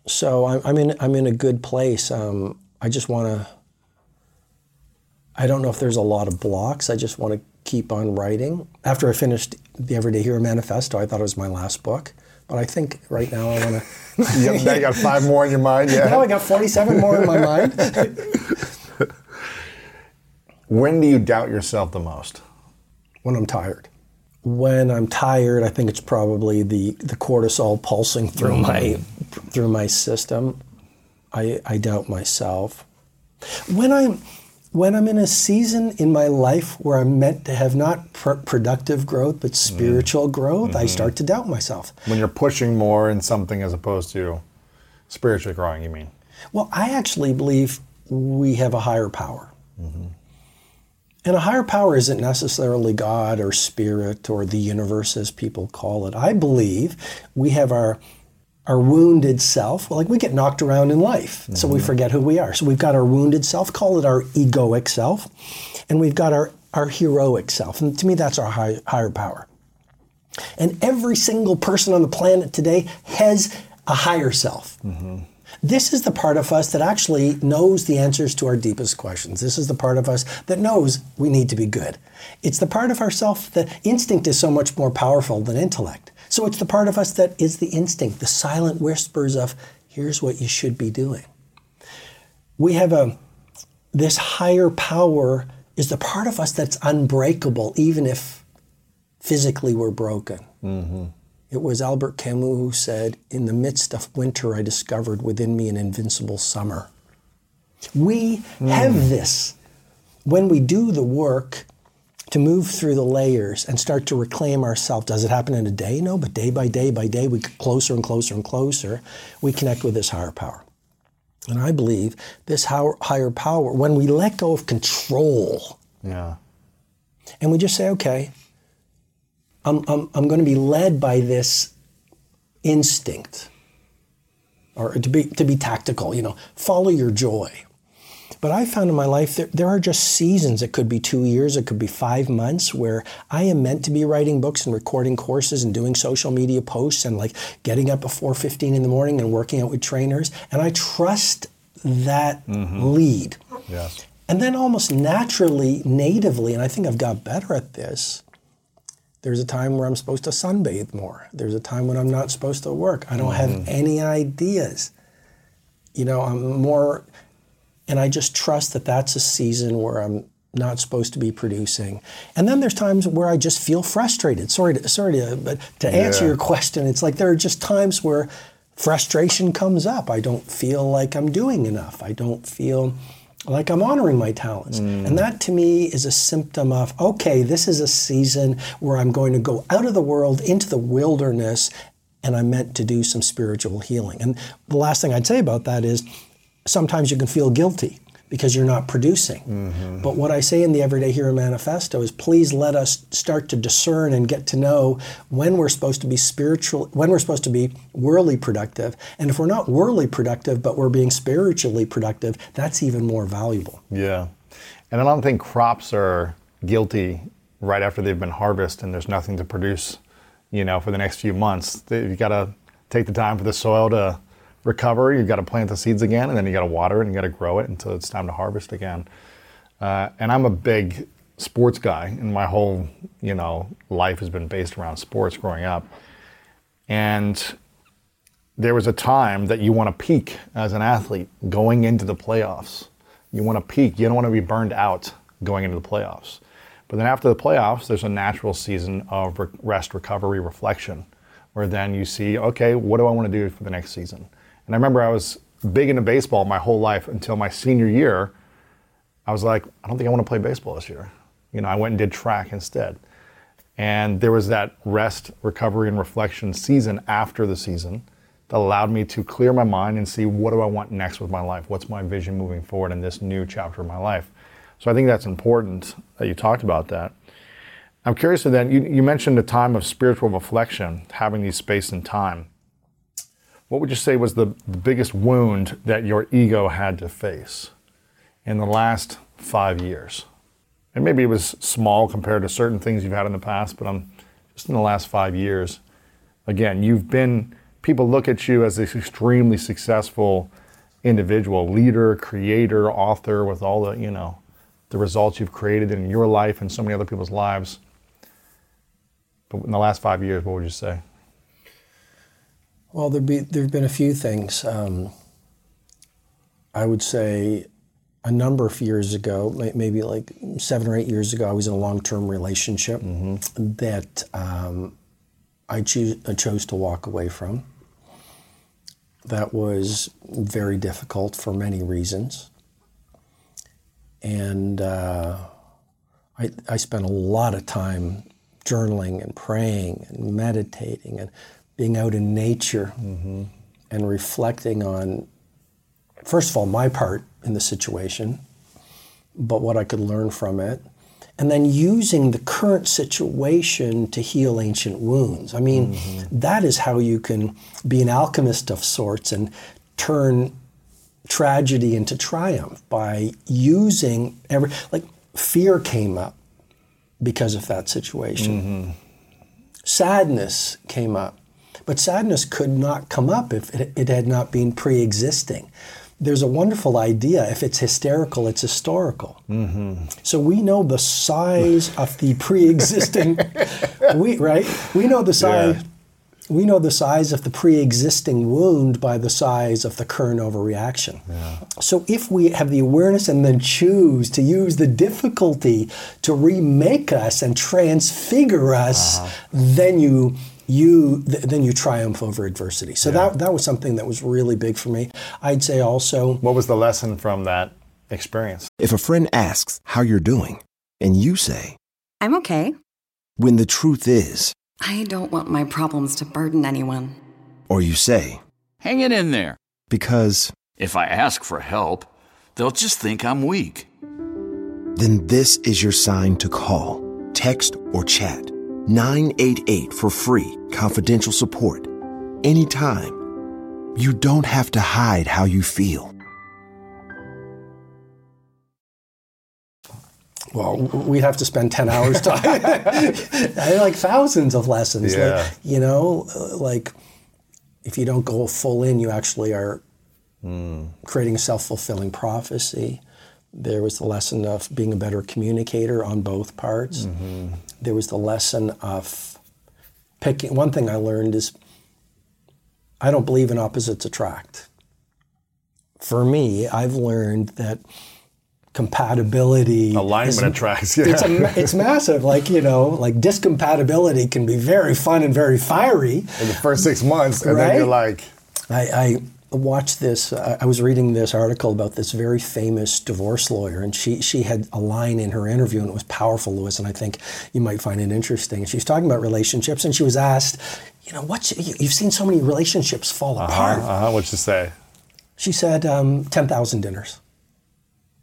So I'm, I'm in I'm in a good place. Um, I just want to, I don't know if there's a lot of blocks. I just want to keep on writing. After I finished The Everyday Hero Manifesto, I thought it was my last book. But I think right now I want to... you now you got five more in your mind? Yeah. Now I got forty-seven more in my mind. When do you doubt yourself the most? When I'm tired. When I'm tired, I think it's probably the, the cortisol pulsing through my through my system. I I doubt myself. When I'm when I'm in a season in my life where I'm meant to have not pr- productive growth but spiritual mm. growth, mm-hmm. I start to doubt myself. When you're pushing more in something as opposed to spiritually growing, you mean? Well, I actually believe we have a higher power. Mm-hmm. And a higher power isn't necessarily God or spirit or the universe as people call it. I believe we have our our wounded self. Well, like we get knocked around in life, mm-hmm. so we forget who we are. So we've got our wounded self, call it our egoic self, and we've got our, our heroic self. And to me, that's our high, higher power. And every single person on the planet today has a higher self. Mm-hmm. This is the part of us that actually knows the answers to our deepest questions. This is the part of us that knows we need to be good. It's the part of ourselves that instinct is so much more powerful than intellect. So it's the part of us that is the instinct, the silent whispers of, here's what you should be doing. We have a, this higher power is the part of us that's unbreakable, even if physically we're broken. Mm-hmm. It was Albert Camus who said, in the midst of winter, I discovered within me an invincible summer. We mm. have this. When we do the work to move through the layers and start to reclaim ourselves, does it happen in a day? No, but day by day by day, we get closer and closer and closer, we connect with this higher power. And I believe this higher power, when we let go of control, yeah, and we just say, okay, I'm, I'm, I'm going to be led by this instinct, or to be to be tactical, you know, follow your joy. But I found in my life there, there are just seasons. It could be two years, it could be five months where I am meant to be writing books and recording courses and doing social media posts and like getting up at four fifteen in the morning and working out with trainers. And I trust that mm-hmm. lead. Yes. And then almost naturally, natively, and I think I've got better at this, there's a time where I'm supposed to sunbathe more. There's a time when I'm not supposed to work. I don't mm-hmm. have any ideas. You know, I'm more, and I just trust that that's a season where I'm not supposed to be producing. And then there's times where I just feel frustrated. Sorry to, sorry to, but to answer yeah. your question, it's like there are just times where frustration comes up. I don't feel like I'm doing enough. I don't feel like I'm honoring my talents. Mm. And that to me is a symptom of, okay, this is a season where I'm going to go out of the world into the wilderness and I'm meant to do some spiritual healing. And the last thing I'd say about that is sometimes you can feel guilty because you're not producing. Mm-hmm. But what I say in the Everyday Hero Manifesto is please let us start to discern and get to know when we're supposed to be spiritual, when we're supposed to be worldly productive. And if we're not worldly productive, but we're being spiritually productive, that's even more valuable. Yeah. And I don't think crops are guilty right after they've been harvested and there's nothing to produce, you know, for the next few months. You've got to take the time for the soil to recover, you've got to plant the seeds again, and then you got to water it and you got to grow it until it's time to harvest again. Uh, and I'm a big sports guy, and my whole, you know, life has been based around sports growing up. And there was a time that you want to peak as an athlete going into the playoffs. You want to peak. You don't want to be burned out going into the playoffs. But then after the playoffs, there's a natural season of rest, recovery, reflection, where then you see, okay, what do I want to do for the next season? And I remember I was big into baseball my whole life until my senior year. I was like, I don't think I want to play baseball this year. You know, I went and did track instead. And there was that rest, recovery, and reflection season after the season that allowed me to clear my mind and see what do I want next with my life? What's my vision moving forward in this new chapter of my life? So I think that's important that you talked about that. I'm curious to then, you, you mentioned a time of spiritual reflection, having these space and time. what would you say was the biggest wound that your ego had to face in the last five years? And maybe it was small compared to certain things you've had in the past, but I'm just in the last five years. Again, you've been, people look at you as this extremely successful individual, leader, creator, author, with all the, you know, the results you've created in your life and so many other people's lives. But in the last five years, what would you say? Well, there'd be, there've been a few things. Um, I would say a number of years ago, maybe like seven or eight years ago, I was in a long-term relationship mm-hmm. that um, I, choose, I chose to walk away from. That was very difficult for many reasons. And uh, I, I spent a lot of time journaling and praying and meditating and being out in nature mm-hmm. and reflecting on, first of all, my part in the situation, but what I could learn from it. And then using the current situation to heal ancient wounds. I mean, mm-hmm. that is how you can be an alchemist of sorts and turn tragedy into triumph, by using every, like fear came up because of that situation. Mm-hmm. Sadness came up, but sadness could not come up if it, it had not been pre-existing. There's a wonderful idea, if it's hysterical, it's historical. Mm-hmm. So we know the size of the pre-existing, we, right? We know the size, yeah. we know the size of the pre-existing wound by the size of the current overreaction. Yeah. So if we have the awareness and then choose to use the difficulty to remake us and transfigure us, uh-huh. then you, You th- then you triumph over adversity. So yeah. that that was something that was really big for me. I'd say also, what was the lesson from that experience? If a friend asks how you're doing, and you say, I'm okay, when the truth is, I don't want my problems to burden anyone. Or you say, hang it in there, because if I ask for help, they'll just think I'm weak. Then this is your sign to call, text, or chat. nine eight eight for free, confidential support. Anytime. You don't have to hide how you feel. Well, we'd have to spend ten hours talking. Like thousands of lessons. Yeah. Like, you know, like if you don't go full in, you actually are mm. creating a self-fulfilling prophecy. There was the lesson of being a better communicator on both parts. Mm-hmm. There was the lesson of picking, one thing I learned is I don't believe in opposites attract. For me, I've learned that compatibility. Alignment attracts, yeah. It's, a, it's massive, like, you know, like discompatibility can be very fun and very fiery. In the first six months, and right? then you're like. I. I Watch this. I was reading this article about this very famous divorce lawyer, and she, she had a line in her interview, and it was powerful, Lewis, and I think you might find it interesting. She was talking about relationships, and she was asked, you know, what's, you've seen so many relationships fall uh-huh, apart. Uh-huh, what'd she say? She said, um, ten thousand dinners.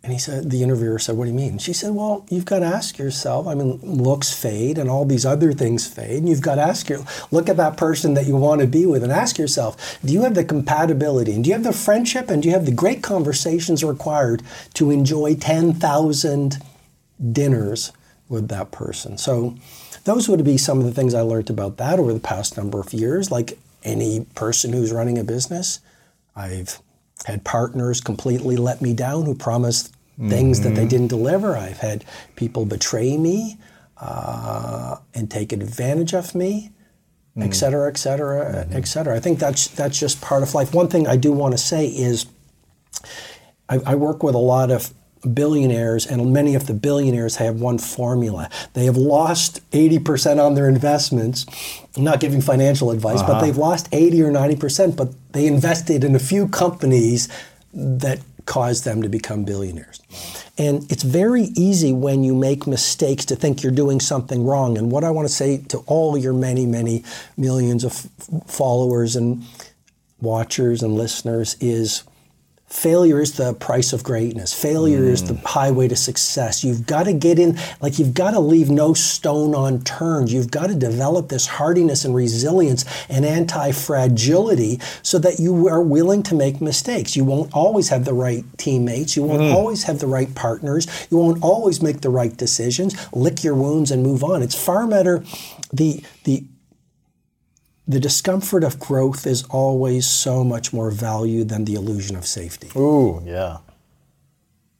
And he said, the interviewer said, what do you mean? She said, well, you've got to ask yourself, I mean, looks fade and all these other things fade. And you've got to ask your, look at that person that you want to be with and ask yourself, do you have the compatibility and do you have the friendship and do you have the great conversations required to enjoy ten thousand dinners with that person? So those would be some of the things I learned about that over the past number of years. Like any person who's running a business, I've had partners completely let me down who promised things mm-hmm. that they didn't deliver. I've had people betray me uh, and take advantage of me, mm. et cetera, et cetera, mm-hmm. et cetera. I think that's that's just part of life. One thing I do want to say is I, I work with a lot of billionaires, and many of the billionaires have one formula. They have lost eighty percent on their investments. I'm not giving financial advice, uh-huh. but they've lost eighty or ninety percent, but they invested in a few companies that caused them to become billionaires. And it's very easy when you make mistakes to think you're doing something wrong. And what I want to say to all your many, many millions of followers and watchers and listeners is failure is the price of greatness. Failure mm. is the highway to success. You've got to get in, like you've got to leave no stone unturned. You've got to develop this hardiness and resilience and anti-fragility so that you are willing to make mistakes. You won't always have the right teammates. You won't mm. always have the right partners. You won't always make the right decisions. Lick your wounds and move on. It's far better. The, the, The discomfort of growth is always so much more valued than the illusion of safety. Ooh, yeah.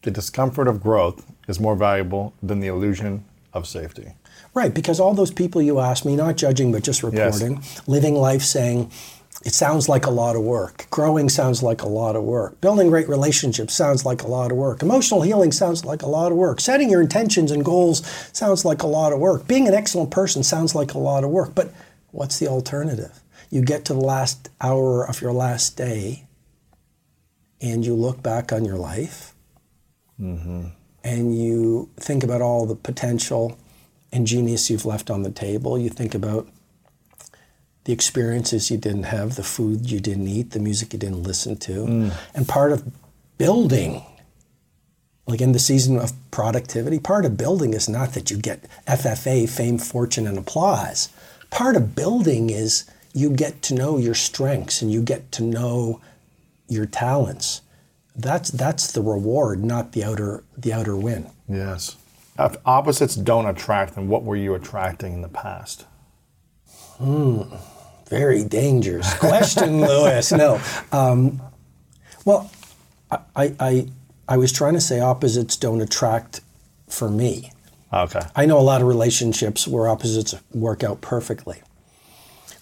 The discomfort of growth is more valuable than the illusion of safety. Right, because all those people you asked me, not judging but just reporting, yes. living life saying, it sounds like a lot of work. Growing sounds like a lot of work. Building great relationships sounds like a lot of work. Emotional healing sounds like a lot of work. Setting your intentions and goals sounds like a lot of work. Being an excellent person sounds like a lot of work. But what's the alternative? You get to the last hour of your last day and you look back on your life mm-hmm. and you think about all the potential and genius you've left on the table. You think about the experiences you didn't have, the food you didn't eat, the music you didn't listen to. Mm. And part of building, like in the season of productivity, part of building is not that you get F F A, fame, fortune, and applause. Part of building is you get to know your strengths and you get to know your talents. That's that's the reward, not the outer the outer win. Yes. If opposites don't attract, then what were you attracting in the past? Hmm. Very dangerous question, Lewis. No. Um, well, I, I I was trying to say opposites don't attract for me. Okay. I know a lot of relationships where opposites work out perfectly.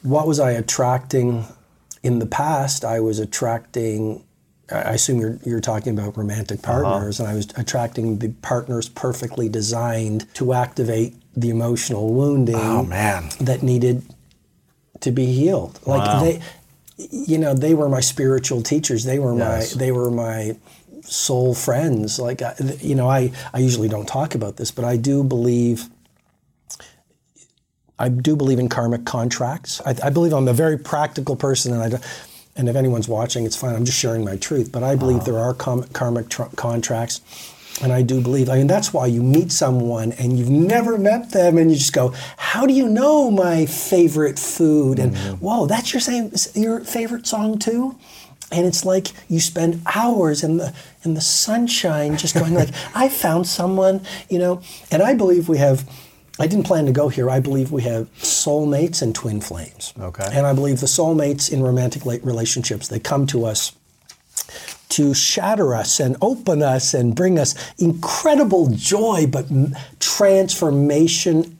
What was I attracting in the past? I was attracting, I assume you're you're talking about romantic partners, uh-huh. and I was attracting the partners perfectly designed to activate the emotional wounding oh, man. that needed to be healed. Like wow. they, you know, they were my spiritual teachers. They were yes. my, they were my soul friends. Like, you know, I, I usually don't talk about this, but I do believe, I do believe in karmic contracts. I, I believe I'm a very practical person, and I don't, and if anyone's watching, it's fine. I'm just sharing my truth, but I believe wow. there are com, karmic tr- contracts, and I do believe, I mean, that's why you meet someone and you've never met them and you just go, how do you know my favorite food? And mm-hmm. whoa, that's your same, your favorite song too? And it's like you spend hours in the in the sunshine just going like, I found someone, you know. And I believe we have, I didn't plan to go here, I believe we have soulmates and twin flames. Okay. And I believe the soulmates in romantic relationships, they come to us to shatter us and open us and bring us incredible joy, but transformation,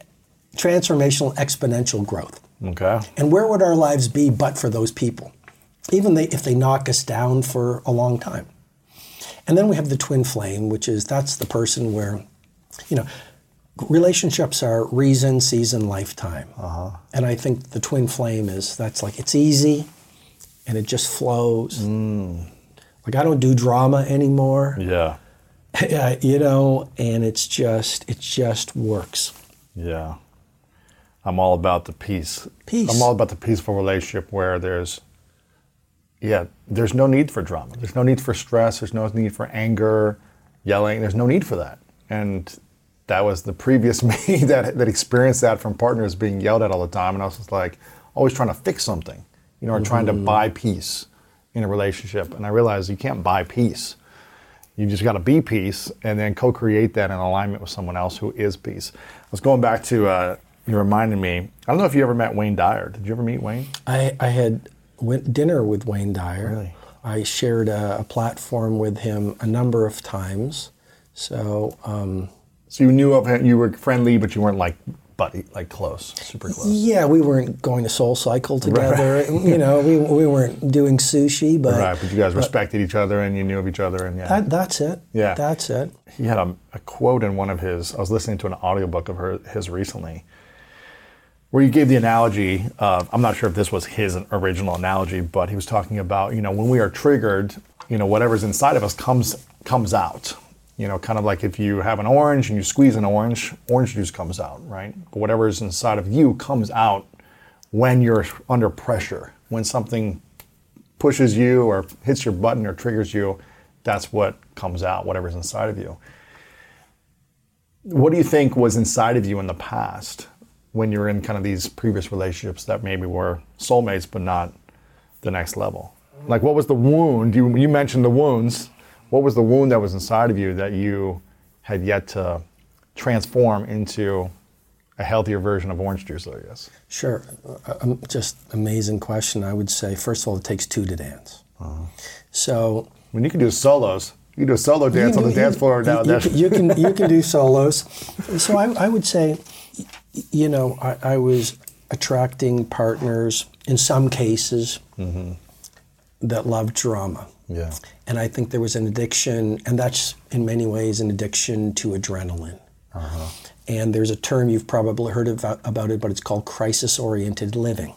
transformational exponential growth. Okay. And where would our lives be but for those people? Even they, if they knock us down for a long time. And then we have the twin flame, which is, that's the person where, you know, relationships are reason, season, lifetime. Uh-huh. And I think the twin flame is, that's like, it's easy and it just flows. Mm. Like, I don't do drama anymore. Yeah. You know, and it's just, it just works. Yeah. I'm all about the peace. Peace. I'm all about the peaceful relationship where there's, yeah, there's no need for drama. There's no need for stress. There's no need for anger, yelling. There's no need for that. And that was the previous me that that experienced that from partners being yelled at all the time. And I was just like, always trying to fix something, you know, or mm-hmm. trying to buy peace in a relationship. And I realized you can't buy peace. You just got to be peace and then co-create that in alignment with someone else who is peace. I was going back to, uh, you reminded me, I don't know if you ever met Wayne Dyer. Did you ever meet Wayne? I, I had... went dinner with Wayne Dyer. Really? I shared a, a platform with him a number of times. So, um, so you knew of him. You were friendly, but you weren't like buddy, like close, super close. Yeah, we weren't going to Soul Cycle together. Right, right. You know, we we weren't doing sushi, but right. But you guys but, respected each other, and you knew of each other, and yeah. That, that's it. Yeah, that's it. He had a, a quote in one of his. I was listening to an audiobook of her, his recently, where you gave the analogy of, I'm not sure if this was his original analogy, but he was talking about, you know, when we are triggered, you know, whatever's inside of us comes comes out. You know, kind of like if you have an orange and you squeeze an orange, orange juice comes out, right? But whatever's inside of you comes out when you're under pressure, when something pushes you or hits your button or triggers you, that's what comes out, whatever's inside of you. What do you think was inside of you in the past when you were in kind of these previous relationships that maybe were soulmates but not the next level? Like, what was the wound? You, you mentioned the wounds. What was the wound that was inside of you that you had yet to transform into a healthier version of orange juice, I guess? Sure. Um, just amazing question. I would say, first of all, it takes two to dance. Uh-huh. So, when I mean, you can do solos. You can do a solo dance do, on the dance floor. You, now you, can, you, can, you can do solos. So I, I would say, you know, I, I was attracting partners, in some cases, mm-hmm. that loved drama. Yeah. And I think there was an addiction, and that's in many ways an addiction to adrenaline. Uh-huh. And there's a term you've probably heard about, about it, but it's called crisis-oriented living.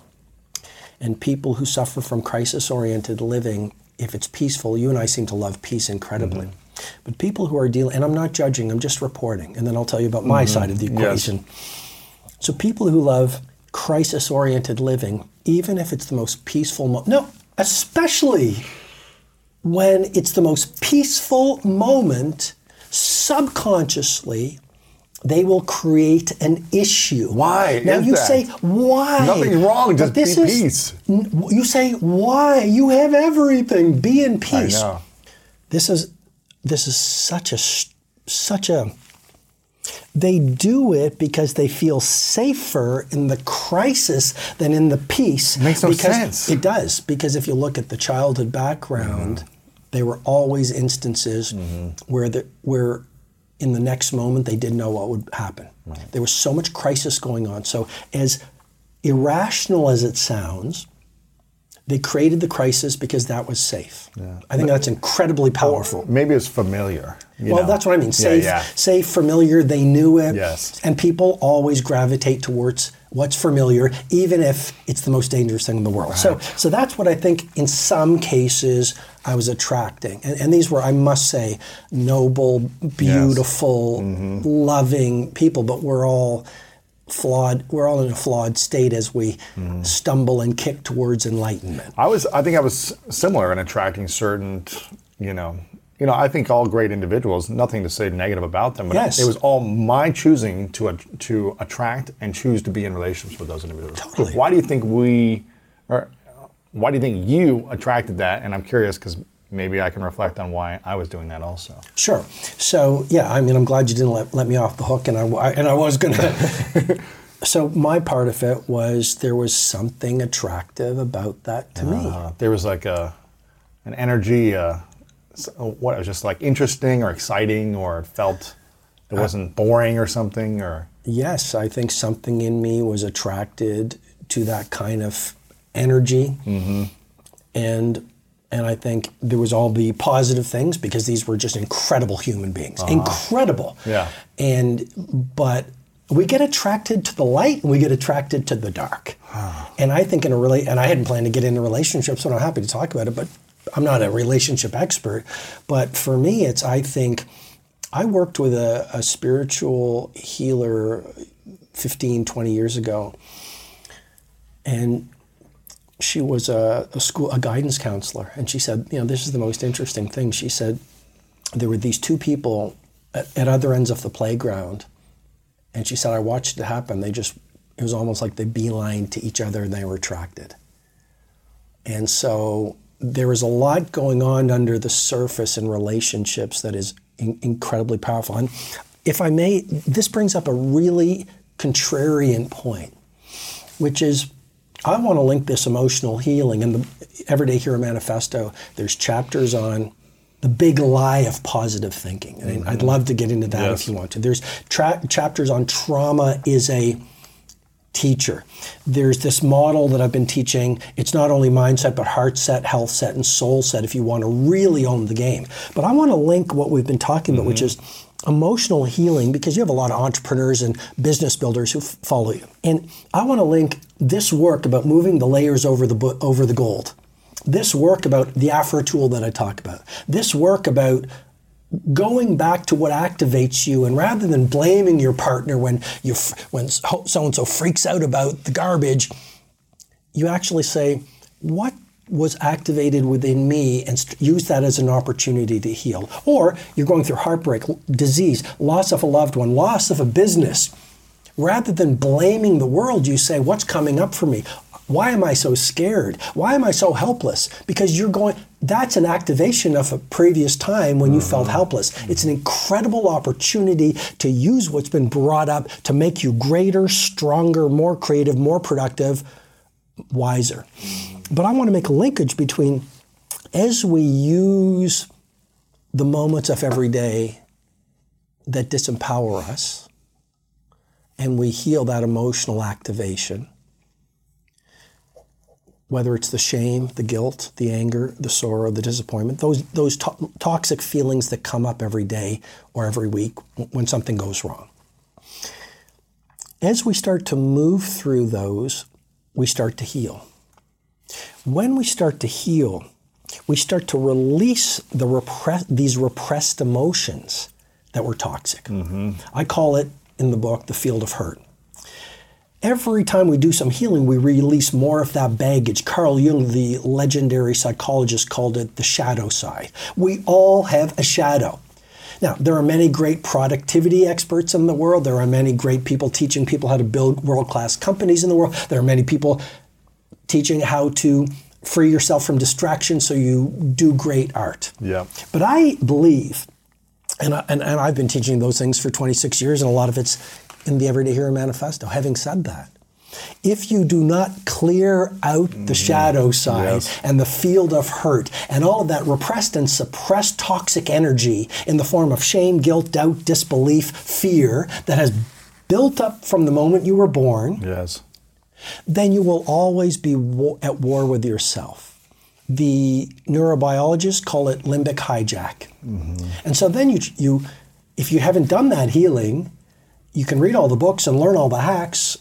And people who suffer from crisis-oriented living, if it's peaceful, you and I seem to love peace incredibly. Mm-hmm. But people who are dealing, and I'm not judging, I'm just reporting, and then I'll tell you about my mm-hmm. side of the equation. Yes. So people who love crisis-oriented living, even if it's the most peaceful, mo- no, especially when it's the most peaceful moment, subconsciously, they will create an issue. Why? Now is you that? say, why? Nothing's wrong, just be in peace. You say, why? You have everything, be in peace. I know. This is, this is such a, such a, they do it because they feel safer in the crisis than in the peace. It makes no sense. It does, because if you look at the childhood background, mm-hmm. there were always instances mm-hmm. where the, where in the next moment they didn't know what would happen. Right. There was so much crisis going on. So as irrational as it sounds, they created the crisis because that was safe. Yeah. I think but, that's incredibly powerful. Maybe it's familiar. You well, know. That's what I mean. Safe, yeah, yeah. safe, familiar, they knew it. Yes. And people always gravitate towards what's familiar, even if it's the most dangerous thing in the world. Right. So so that's what I think in some cases I was attracting. And, and these were, I must say, noble, beautiful, yes. mm-hmm. loving people, but we're all... flawed. We're all in a flawed state as we mm. stumble and kick towards enlightenment. I was. I think I was similar in attracting certain. You know. You know. I think all great individuals. Nothing to say negative about them. But yes. It was all my choosing to to attract and choose to be in relationships with those individuals. Totally. Why do you think we, or why do you think you attracted that? And I'm curious because maybe I can reflect on why I was doing that also. Sure. So, yeah, I mean, I'm glad you didn't let, let me off the hook, and I, I and I was going to. So my part of it was there was something attractive about that to uh, me. There was like a an energy, uh, what, it was just like interesting or exciting, or it felt it wasn't uh, boring or something? Or yes, I think something in me was attracted to that kind of energy. Mm-hmm. And... And I think there was all the positive things because these were just incredible human beings, uh-huh. incredible. Yeah. And, but we get attracted to the light and we get attracted to the dark. And I think in a really, and I hadn't planned to get into relationships, so I'm happy to talk about it, but I'm not a relationship expert. But for me, it's, I think, I worked with a, a spiritual healer fifteen, twenty years ago. And she was a, a school, a guidance counselor, and she said, you know, this is the most interesting thing. She said, there were these two people at, at other ends of the playground, and she said, I watched it happen. They just, it was almost like they beelined to each other and they were attracted. And so there was a lot going on under the surface in relationships that is in, incredibly powerful. And if I may, this brings up a really contrarian point, which is, I want to link this emotional healing. In the Everyday Hero Manifesto, there's chapters on the big lie of positive thinking. And mm-hmm. I'd love to get into that yes. if you want to. There's tra- chapters on trauma is a teacher. There's this model that I've been teaching. It's not only mindset, but heart set, health set, and soul set if you want to really own the game. But I want to link what we've been talking mm-hmm. about, which is emotional healing, because you have a lot of entrepreneurs and business builders who f- follow you. And I want to link this work about moving the layers over the bo- over the gold, this work about the AFRA tool that I talk about, this work about going back to what activates you, and rather than blaming your partner when you f- when so-and-so freaks out about the garbage, you actually say, what was activated within me and st- use that as an opportunity to heal. Or you're going through heartbreak, disease, loss of a loved one, loss of a business. Rather than blaming the world, you say, what's coming up for me? Why am I so scared? Why am I so helpless? Because you're going, that's an activation of a previous time when you mm-hmm. felt helpless. Mm-hmm. It's an incredible opportunity to use what's been brought up to make you greater, stronger, more creative, more productive, wiser. But I want to make a linkage between, as we use the moments of every day that disempower us, and we heal that emotional activation, whether it's the shame, the guilt, the anger, the sorrow, the disappointment, those those to- toxic feelings that come up every day or every week when something goes wrong. As we start to move through those, we start to heal. When we start to heal, we start to release the repress- these repressed emotions that were toxic. Mm-hmm. I call it, in the book, the field of hurt. Every time we do some healing, we release more of that baggage. Carl Jung, the legendary psychologist, called it the shadow side. We all have a shadow. Now, there are many great productivity experts in the world. There are many great people teaching people how to build world-class companies in the world. There are many people teaching how to free yourself from distraction so you do great art. Yeah. But I believe, and, I, and, and I've been teaching those things for twenty-six years, and a lot of it's in the Everyday Hero Manifesto. Having said that, if you do not clear out the shadow side yes. and the field of hurt and all of that repressed and suppressed toxic energy in the form of shame, guilt, doubt, disbelief, fear that has built up from the moment you were born, yes. then you will always be wo- at war with yourself. The neurobiologists call it limbic hijack. Mm-hmm. And so then you, you, if you haven't done that healing, you can read all the books and learn all the hacks,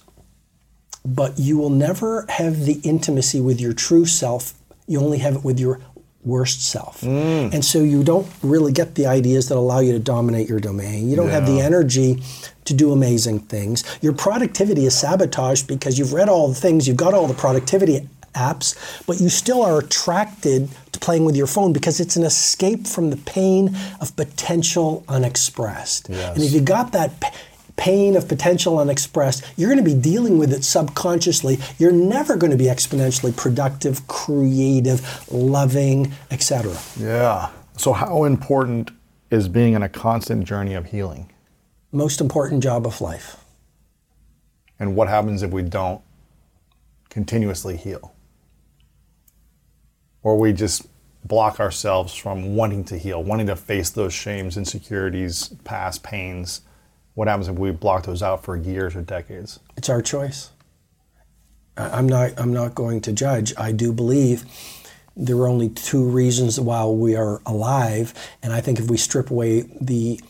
but you will never have the intimacy with your true self. You only have it with your worst self. Mm. And so you don't really get the ideas that allow you to dominate your domain. You don't yeah. have the energy to do amazing things. Your productivity is sabotaged because you've read all the things, you've got all the productivity apps, but you still are attracted to playing with your phone because it's an escape from the pain of potential unexpressed. Yes. And if you got that p- pain of potential unexpressed, you're going to be dealing with it subconsciously. You're never going to be exponentially productive, creative, loving, et cetera. Yeah. So how important is being in a constant journey of healing? Most important job of life. And what happens if we don't continuously heal? Or we just block ourselves from wanting to heal, wanting to face those shames, insecurities, past pains? What happens if we block those out for years or decades? It's our choice. I'm not I'm not going to judge. I do believe there are only two reasons why we are alive, and I think if we strip away the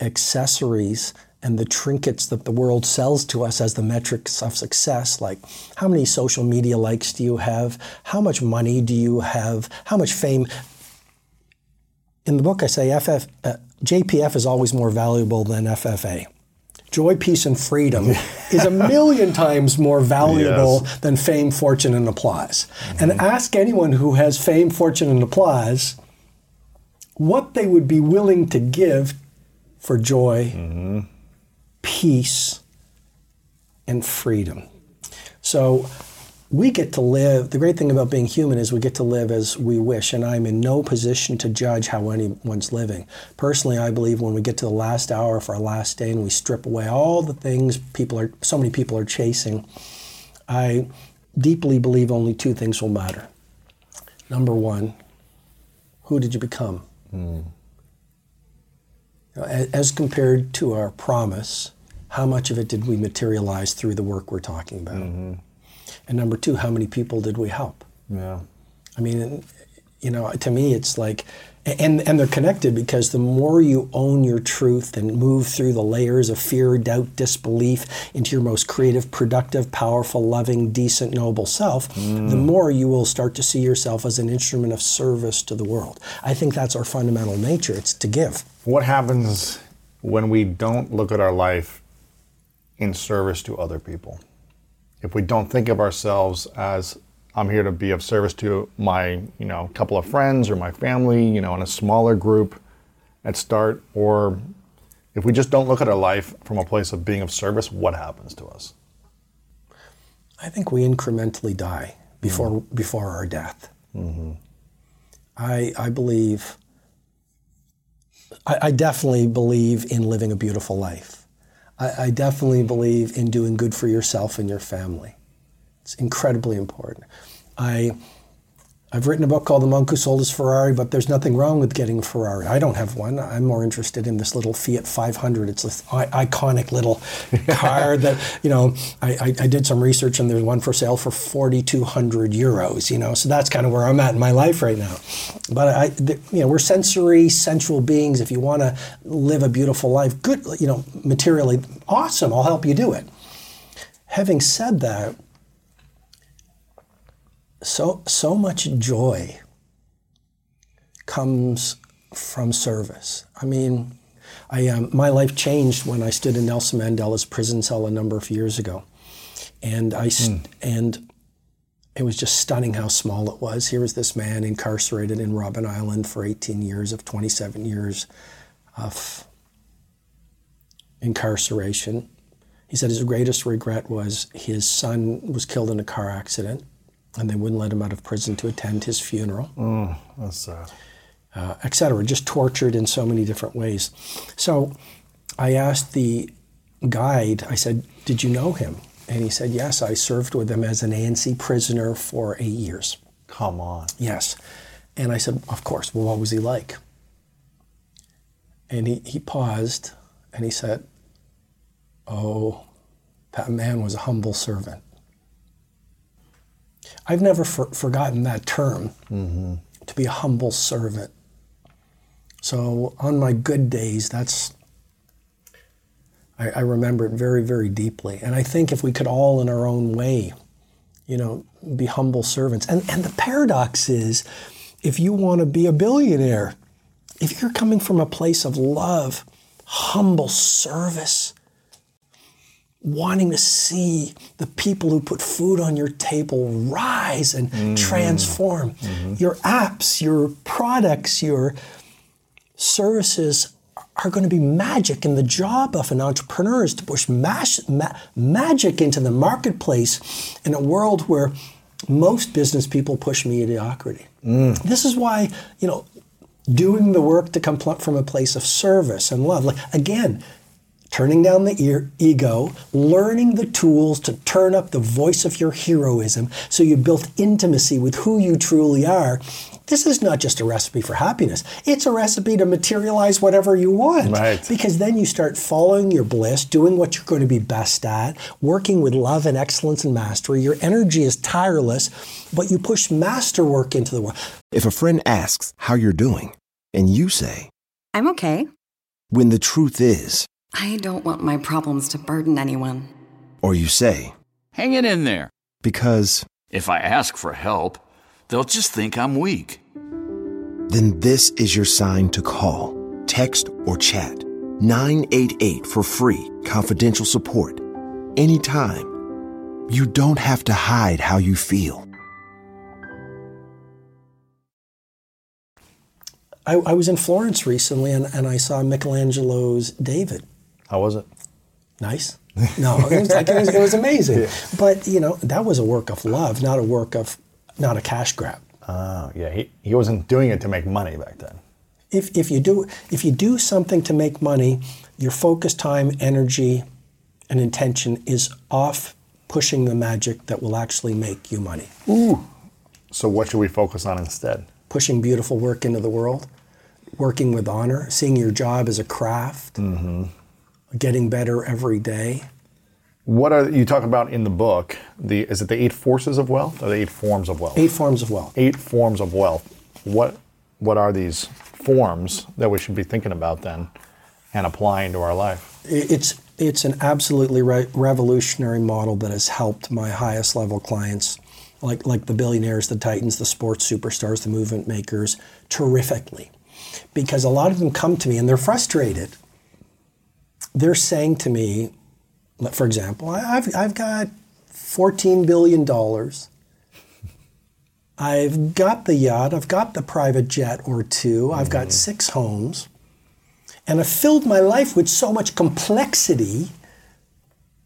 accessories and the trinkets that the world sells to us as the metrics of success, like how many social media likes do you have? How much money do you have? How much fame? In the book, I say F F, uh, J P F is always more valuable than F F A. Joy, peace, and freedom is a million times more valuable yes. than fame, fortune, and applause. Mm-hmm. And ask anyone who has fame, fortune, and applause what they would be willing to give for joy, mm-hmm. peace, and freedom. So we get to live, the great thing about being human is we get to live as we wish, and I'm in no position to judge how anyone's living. Personally, I believe when we get to the last hour of our last day and we strip away all the things people are, so many people are chasing, I deeply believe only two things will matter. Number one, who did you become? Mm. As compared to our promise, how much of it did we materialize through the work we're talking about? Mm-hmm. And number two, how many people did we help? Yeah. I mean, you know, to me it's like, and and they're connected because the more you own your truth and move through the layers of fear, doubt, disbelief into your most creative, productive, powerful, loving, decent, noble self, mm. the more you will start to see yourself as an instrument of service to the world. I think that's our fundamental nature, it's to give. What happens when we don't look at our life in service to other people? If we don't think of ourselves as I'm here to be of service to my, you know, couple of friends or my family, you know, in a smaller group at start. Or if we just don't look at our life from a place of being of service, what happens to us? I think we incrementally die before mm-hmm. before our death. Mm-hmm. I I believe, I, I definitely believe in living a beautiful life. I, I definitely believe in doing good for yourself and your family. It's incredibly important. I, I've written a book called The Monk Who Sold His Ferrari, but there's nothing wrong with getting a Ferrari. I don't have one. I'm more interested in this little Fiat five hundred. It's this I- iconic little car that, you know, I, I, I did some research and there's one for sale for four thousand two hundred euros, you know, so that's kind of where I'm at in my life right now. But, I, the, you know, we're sensory, sensual beings. If you want to live a beautiful life, good, you know, materially, awesome, I'll help you do it. Having said that, So so much joy comes from service. I mean, I um, my life changed when I stood in Nelson Mandela's prison cell a number of years ago, and I st- mm. and it was just stunning how small it was. Here was this man incarcerated in Robben Island for eighteen years of twenty-seven years of incarceration. He said his greatest regret was his son was killed in a car accident, and they wouldn't let him out of prison to attend his funeral. Mm, that's sad. Uh, et cetera, just tortured in so many different ways. So I asked the guide, I said, did you know him? And he said, yes, I served with him as an A N C prisoner for eight years. Come on. Yes. And I said, of course, well, what was he like? And he, he paused and he said, oh, that man was a humble servant. I've never for, forgotten that term, mm-hmm. to be a humble servant. So on my good days, that's, I, I remember it very, very deeply. And I think if we could all in our own way, you know, be humble servants. And, and the paradox is, if you want to be a billionaire, if you're coming from a place of love, humble service, wanting to see the people who put food on your table rise and mm-hmm. transform. Mm-hmm. Your apps, your products, your services are going to be magic, and the job of an entrepreneur is to push mas- ma- magic into the marketplace in a world where most business people push mediocrity. Mm. This is why, you know, doing the work to come from a place of service and love, like, again, turning down the ear, ego, learning the tools to turn up the voice of your heroism so you built intimacy with who you truly are. This is not just a recipe for happiness. It's a recipe to materialize whatever you want. Right. Because then you start following your bliss, doing what you're going to be best at, working with love and excellence and mastery. Your energy is tireless, but you push masterwork into the world. If a friend asks how you're doing, and you say, I'm okay, when the truth is, I don't want my problems to burden anyone. Or you say, hang it in there. Because if I ask for help, they'll just think I'm weak. Then this is your sign to call, text, or chat. nine eight eight for free, confidential support. Anytime. You don't have to hide how you feel. I, I was in Florence recently and, and I saw Michelangelo's David. How was it? Nice. No, it was, like, it was, it was amazing. Yeah. But, you know, that was a work of love, not a work of, not a cash grab. Oh, yeah. He, he wasn't doing it to make money back then. If if you do if you do something to make money, your focus, time, energy, and intention is off pushing the magic that will actually make you money. Ooh. So what should we focus on instead? Pushing beautiful work into the world, working with honor, seeing your job as a craft. Mm-hmm. Getting better every day. What are you talk about in the book? The is it the eight forces of wealth or the eight forms of wealth? Eight forms of wealth. Eight forms of wealth. What what are these forms that we should be thinking about then, and applying to our life? It's it's an absolutely re- revolutionary model that has helped my highest level clients, like like the billionaires, the titans, the sports superstars, the movement makers, terrifically, because a lot of them come to me and they're frustrated. They're saying to me, for example, I've I've got fourteen billion dollars, I've got the yacht, I've got the private jet or two, I've got six homes, and I've filled my life with so much complexity.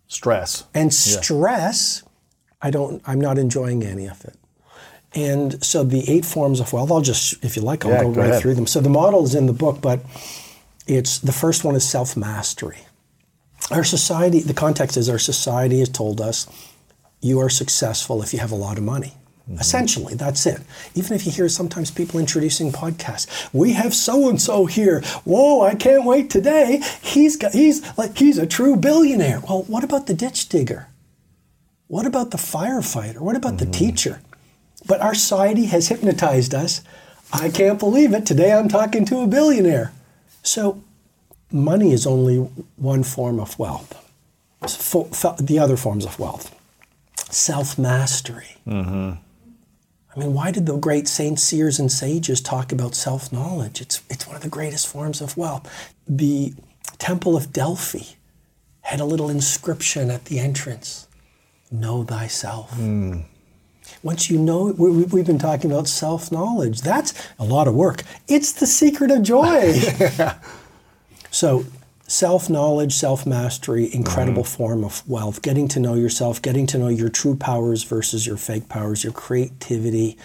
Stress. And stress, yeah. I don't, I'm not enjoying any of it. And so the eight forms of wealth, I'll just, if you like, I'll yeah, go, go right ahead. through them. So the model is in the book, but it's, the first one is self-mastery. Our society, the context is our society has told us, you are successful if you have a lot of money. Mm-hmm. Essentially, that's it. Even if you hear sometimes people introducing podcasts, we have so-and-so here. Whoa, I can't wait today. He's got, he's like, he's a true billionaire. Well, what about the ditch digger? What about the firefighter? What about mm-hmm. the teacher? But our society has hypnotized us. I can't believe it. Today I'm talking to a billionaire. So money is only one form of wealth. For, for the other forms of wealth. Self-mastery. Mm-hmm. I mean, why did the great saints, seers, and sages talk about self-knowledge? It's it's one of the greatest forms of wealth. The Temple of Delphi had a little inscription at the entrance, know thyself. Mm. Once you know, we, we've been talking about self-knowledge. That's a lot of work. It's the secret of joy. So self-knowledge, self-mastery, incredible mm-hmm. form of wealth, getting to know yourself, getting to know your true powers versus your fake powers, your creativity,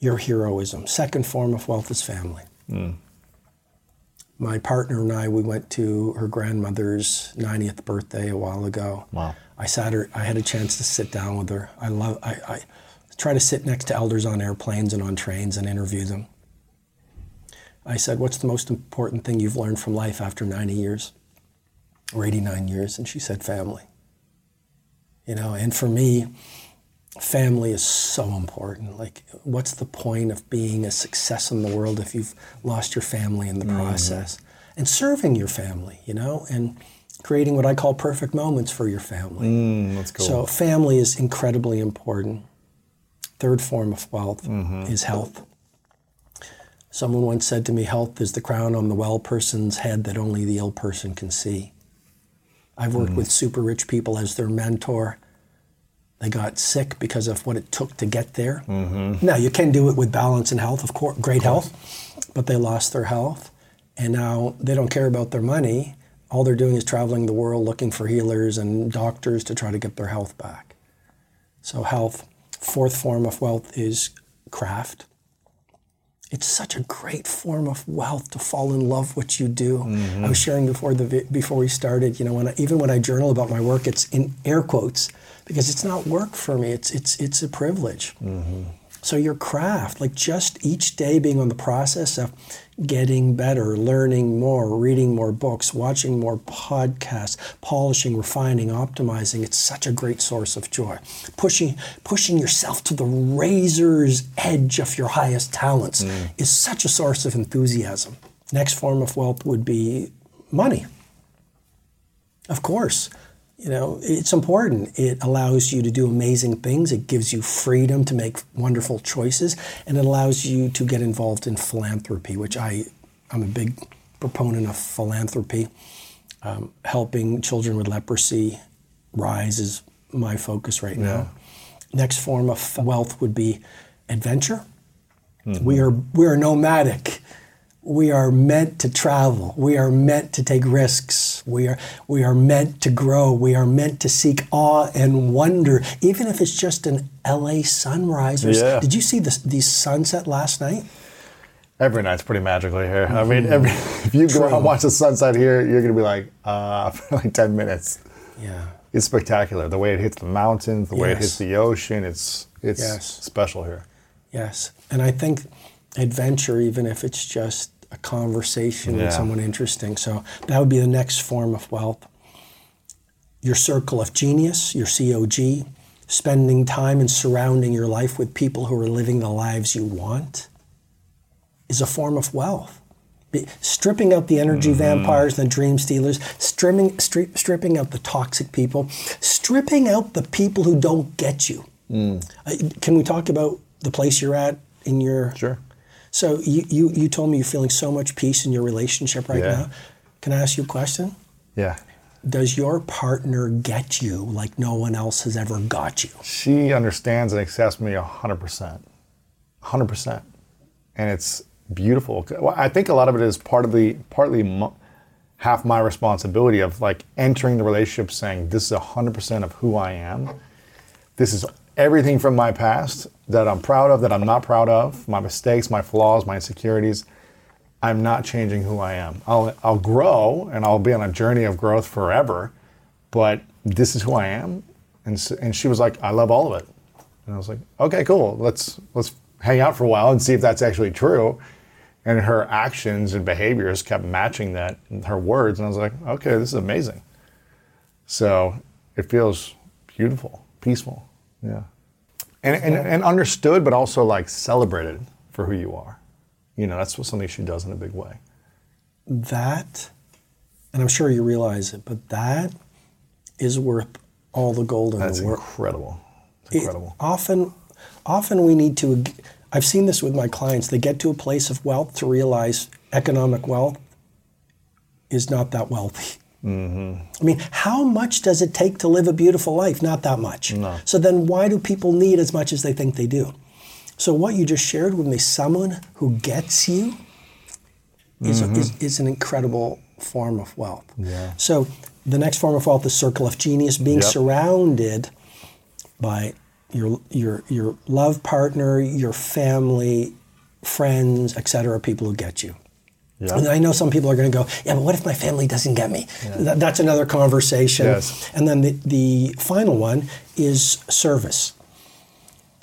your heroism. Second form of wealth is family. Mm. My partner and I, we went to her grandmother's ninetieth birthday a while ago. Wow. I sat her, I had a chance to sit down with her. I love, I, I try to sit next to elders on airplanes and on trains and interview them. I said, what's the most important thing you've learned from life after ninety years or eighty-nine years? And she said, family. You know, and for me, family is so important. Like, what's the point of being a success in the world if you've lost your family in the mm. process? And serving your family, you know, and creating what I call perfect moments for your family. Mm, that's cool. So family is incredibly important. Third form of wealth mm-hmm. is health. Someone once said to me, health is the crown on the well person's head that only the ill person can see. I've worked mm. with super rich people as their mentor. They got sick because of what it took to get there. Mm-hmm. Now, you can do it with balance and health, of course, great of course. health, but they lost their health. And now they don't care about their money. All they're doing is traveling the world looking for healers and doctors to try to get their health back. So health. Fourth form of wealth is craft. It's such a great form of wealth to fall in love with what you do. Mm-hmm. I was sharing before the before we started, you know, when I, even when I journal about my work, it's in air quotes because it's not work for me. It's it's it's a privilege. Mm-hmm. So your craft, like just each day being on the process of getting better, learning more, reading more books, watching more podcasts, polishing, refining, optimizing, it's such a great source of joy. Pushing pushing yourself to the razor's edge of your highest talents mm. is such a source of enthusiasm. Next form of wealth would be money. Of course. You know, it's important. It allows you to do amazing things. It gives you freedom to make wonderful choices, and it allows you to get involved in philanthropy, which I, I'm a big proponent of philanthropy. Um, helping children with leprosy rise is my focus right now. Yeah. Next form of wealth would be adventure. Mm-hmm. We are we are nomadic. We are meant to travel. We are meant to take risks. We are we are meant to grow. We are meant to seek awe and wonder, even if it's just an L A sunrise. Yeah. Did you see the the sunset last night? Every night's pretty magical here. Mm-hmm. I mean, every, if you go out and watch the sunset here, you're going to be like, uh, for like ten minutes. Yeah, it's spectacular. The way it hits the mountains, the yes. way it hits the ocean. It's it's yes. special here. Yes, and I think adventure, even if it's just a conversation yeah. with someone interesting. So that would be the next form of wealth. Your circle of genius, your C O G, spending time and surrounding your life with people who are living the lives you want is a form of wealth. Stripping out the energy mm-hmm. vampires and the dream stealers, stripping, stri- stripping out the toxic people, stripping out the people who don't get you. Mm. Uh, can we talk about the place you're at in your... Sure. So you, you, you told me you're feeling so much peace in your relationship right yeah. now. Can I ask you a question? Yeah. Does your partner get you like no one else has ever got you? She understands and accepts me one hundred percent. one hundred percent. And it's beautiful. Well, I think a lot of it is part of the, partly mo- half my responsibility of like entering the relationship saying, this is one hundred percent of who I am. This is everything from my past that I'm proud of, that I'm not proud of, my mistakes, my flaws, my insecurities. I'm not changing who I am. I'll I'll grow and I'll be on a journey of growth forever, but this is who I am. And so, and she was like, I love all of it. And I was like, okay, cool. Let's let's hang out for a while and see if that's actually true. And her actions and behaviors kept matching that, her words. And I was like, okay, this is amazing. So it feels beautiful, peaceful. Yeah. And and, and understood, but also like celebrated for who you are. You know, that's what something she does in a big way. That, and I'm sure you realize it, but that is worth all the gold in that's the world. That's incredible. It's incredible. It, often, often we need to, I've seen this with my clients, they get to a place of wealth to realize economic wealth is not that wealthy. Mm-hmm. I mean, how much does it take to live a beautiful life? Not that much. No. So then why do people need as much as they think they do? So what you just shared with me, someone who gets you, is, mm-hmm. a, is, is an incredible form of wealth. Yeah. So the next form of wealth, the circle of genius, being yep. surrounded by your your your love partner, your family, friends, et cetera, people who get you. Yeah. And I know some people are going to go, yeah, but what if my family doesn't get me? Yeah. Th- that's another conversation. Yes. And then the, the final one is service.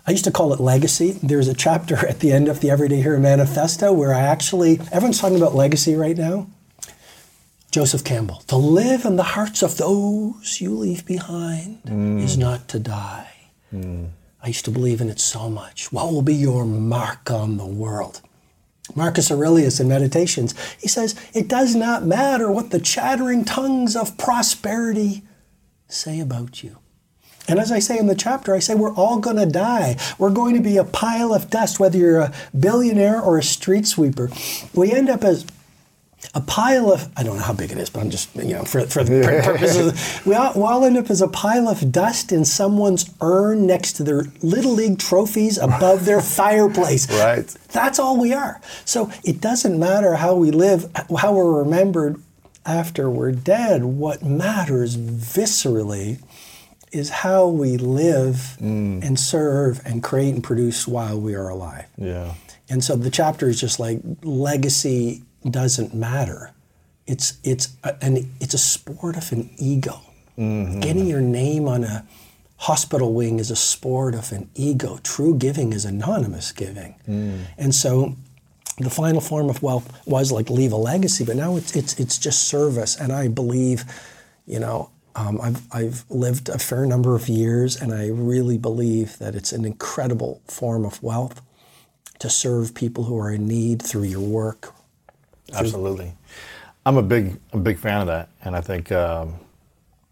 I used to call it legacy. There's a chapter at the end of the Everyday Hero Manifesto where I actually, everyone's talking about legacy right now. Joseph Campbell, to live in the hearts of those you leave behind mm. is not to die. Mm. I used to believe in it so much. What will be your mark on the world? Marcus Aurelius in Meditations, he says, it does not matter what the chattering tongues of prosperity say about you. And as I say in the chapter, I say we're all going to die. We're going to be a pile of dust, whether you're a billionaire or a street sweeper. We end up as a pile of, I don't know how big it is, but I'm just, you know, for, for the purposes, we all, we all end up as a pile of dust in someone's urn next to their Little League trophies above their fireplace. Right. That's all we are. So it doesn't matter how we live, how we're remembered after we're dead. What matters viscerally is how we live mm. and serve and create and produce while we are alive. Yeah. And so the chapter is just like legacy doesn't matter. It's it's a, an it's a sport of an ego. Mm-hmm. Getting your name on a hospital wing is a sport of an ego. True giving is anonymous giving. Mm. And so the final form of wealth was like leave a legacy, but now it's it's it's just service. And I believe, you know, Um, I've I've lived a fair number of years, and I really believe that it's an incredible form of wealth to serve people who are in need through your work. Through Absolutely, I'm a big a big fan of that, and I think um,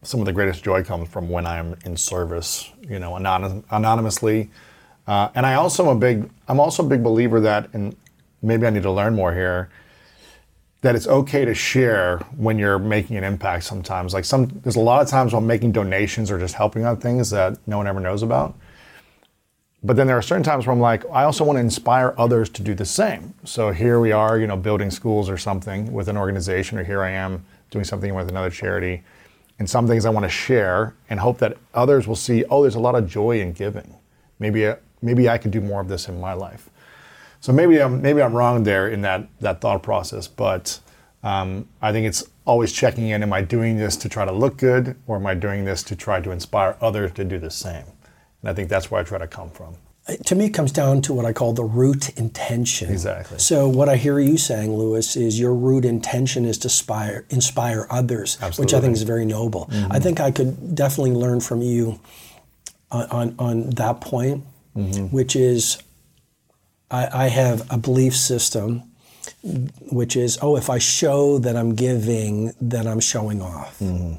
some of the greatest joy comes from when I'm in service, you know, anonymous, anonymously. Uh, and I also am a big I'm also a big believer that, and maybe I need to learn more here, that it's okay to share when you're making an impact sometimes. Like some, there's a lot of times while making donations or just helping on things that no one ever knows about. But then there are certain times where I'm like, I also want to inspire others to do the same. So here we are, you know, building schools or something with an organization, or here I am doing something with another charity. And some things I want to share and hope that others will see, oh, there's a lot of joy in giving. Maybe, maybe I could do more of this in my life. So maybe I'm maybe I'm wrong there in that that thought process, but um, I think it's always checking in. Am I doing this to try to look good, or am I doing this to try to inspire others to do the same? And I think that's where I try to come from. To me, it comes down to what I call the root intention. Exactly. So what I hear you saying, Lewis, is your root intention is to inspire, inspire others, Absolutely. Which I think is very noble. Mm-hmm. I think I could definitely learn from you on on, on that point, mm-hmm. which is, I have a belief system, which is, oh, if I show that I'm giving, then I'm showing off. Mm-hmm.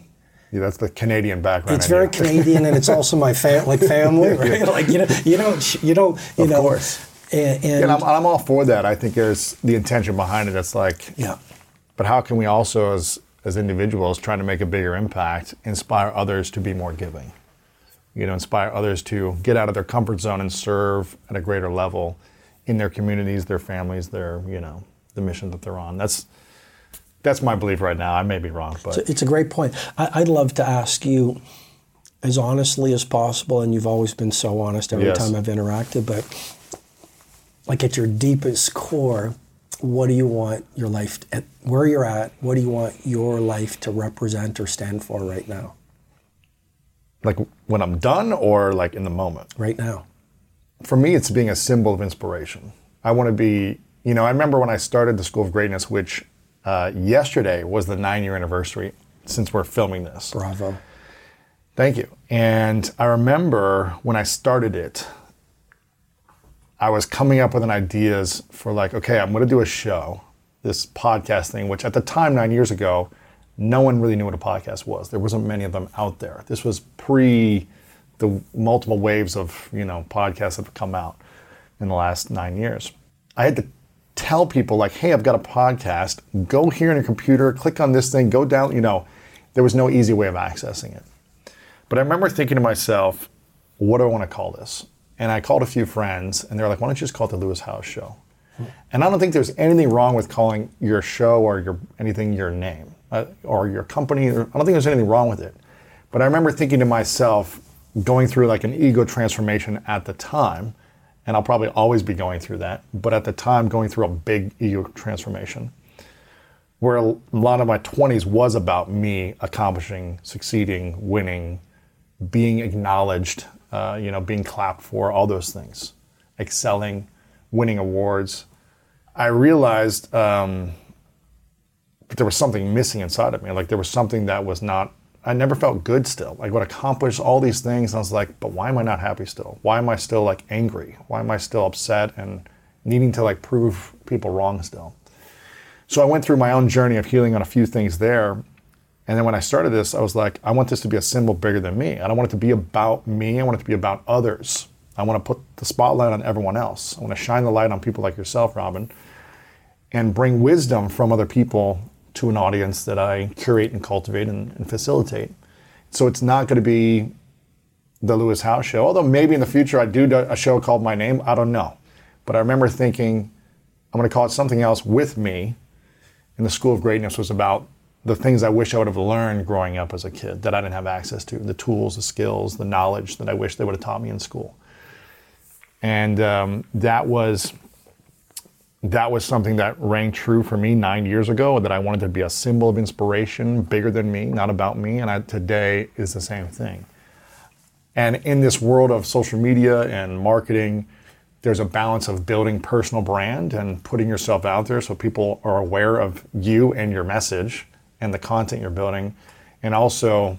Yeah, that's the Canadian background. It's very Canadian, and it's also my fa- like family, right? Yeah. Like you know, you don't, you don't, you of know. Of course. And, and, and I'm, I'm all for that. I think there's the intention behind it. That's like, yeah. But how can we also, as as individuals, trying to make a bigger impact, inspire others to be more giving? You know, inspire others to get out of their comfort zone and serve at a greater level. in their communities, their families, their, you know, the mission that they're on. That's that's my belief right now. I may be wrong, but it's a great point. I, I'd love to ask you as honestly as possible, and you've always been so honest every yes. time I've interacted, but like at your deepest core, what do you want your life, at where you're at, what do you want your life to represent or stand for right now? Like when I'm done or like in the moment? Right now. For me, it's being a symbol of inspiration. I want to be, you know, I remember when I started the School of Greatness, which uh, yesterday was the nine-year anniversary since we're filming this. Bravo. Thank you. And I remember when I started it, I was coming up with an ideas for like, okay, I'm going to do a show, this podcast thing, which at the time, nine years ago, no one really knew what a podcast was. There wasn't many of them out there. This was pre the multiple waves of, you know, podcasts that have come out in the last nine years. I had to tell people like, hey, I've got a podcast. Go here on your computer, click on this thing, go down, you know, there was no easy way of accessing it. But I remember thinking to myself, what do I want to call this? And I called a few friends and they're like, why don't you just call it the Lewis Howes Show? Hmm. And I don't think there's anything wrong with calling your show or your anything your name. Uh, or your company, or, I don't think there's anything wrong with it. But I remember thinking to myself, going through like an ego transformation at the time, and I'll probably always be going through that, but at the time going through a big ego transformation, where a lot of my twenties was about me accomplishing, succeeding, winning, being acknowledged, uh, you know, being clapped for, all those things, excelling, winning awards. I realized, um, but there was something missing inside of me. Like there was something that was not, I never felt good still. I would accomplish all these things and I was like, but why am I not happy still? Why am I still like angry? Why am I still upset and needing to like prove people wrong still? So I went through my own journey of healing on a few things there. And then when I started this, I was like, I want this to be a symbol bigger than me. I don't want it to be about me. I want it to be about others. I want to put the spotlight on everyone else. I want to shine the light on people like yourself, Robin, and bring wisdom from other people to an audience that I curate and cultivate and, and facilitate. So it's not going to be the Lewis Howes Show, although maybe in the future I do a show called My Name, I don't know. But I remember thinking, I'm going to call it something else with me. And the School of Greatness was about the things I wish I would have learned growing up as a kid that I didn't have access to, the tools, the skills, the knowledge that I wish they would have taught me in school. And um, that was... That was something that rang true for me nine years ago, that I wanted to be a symbol of inspiration, bigger than me, not about me, and I, today is the same thing. And in this world of social media and marketing, there's a balance of building personal brand and putting yourself out there so people are aware of you and your message and the content you're building, and also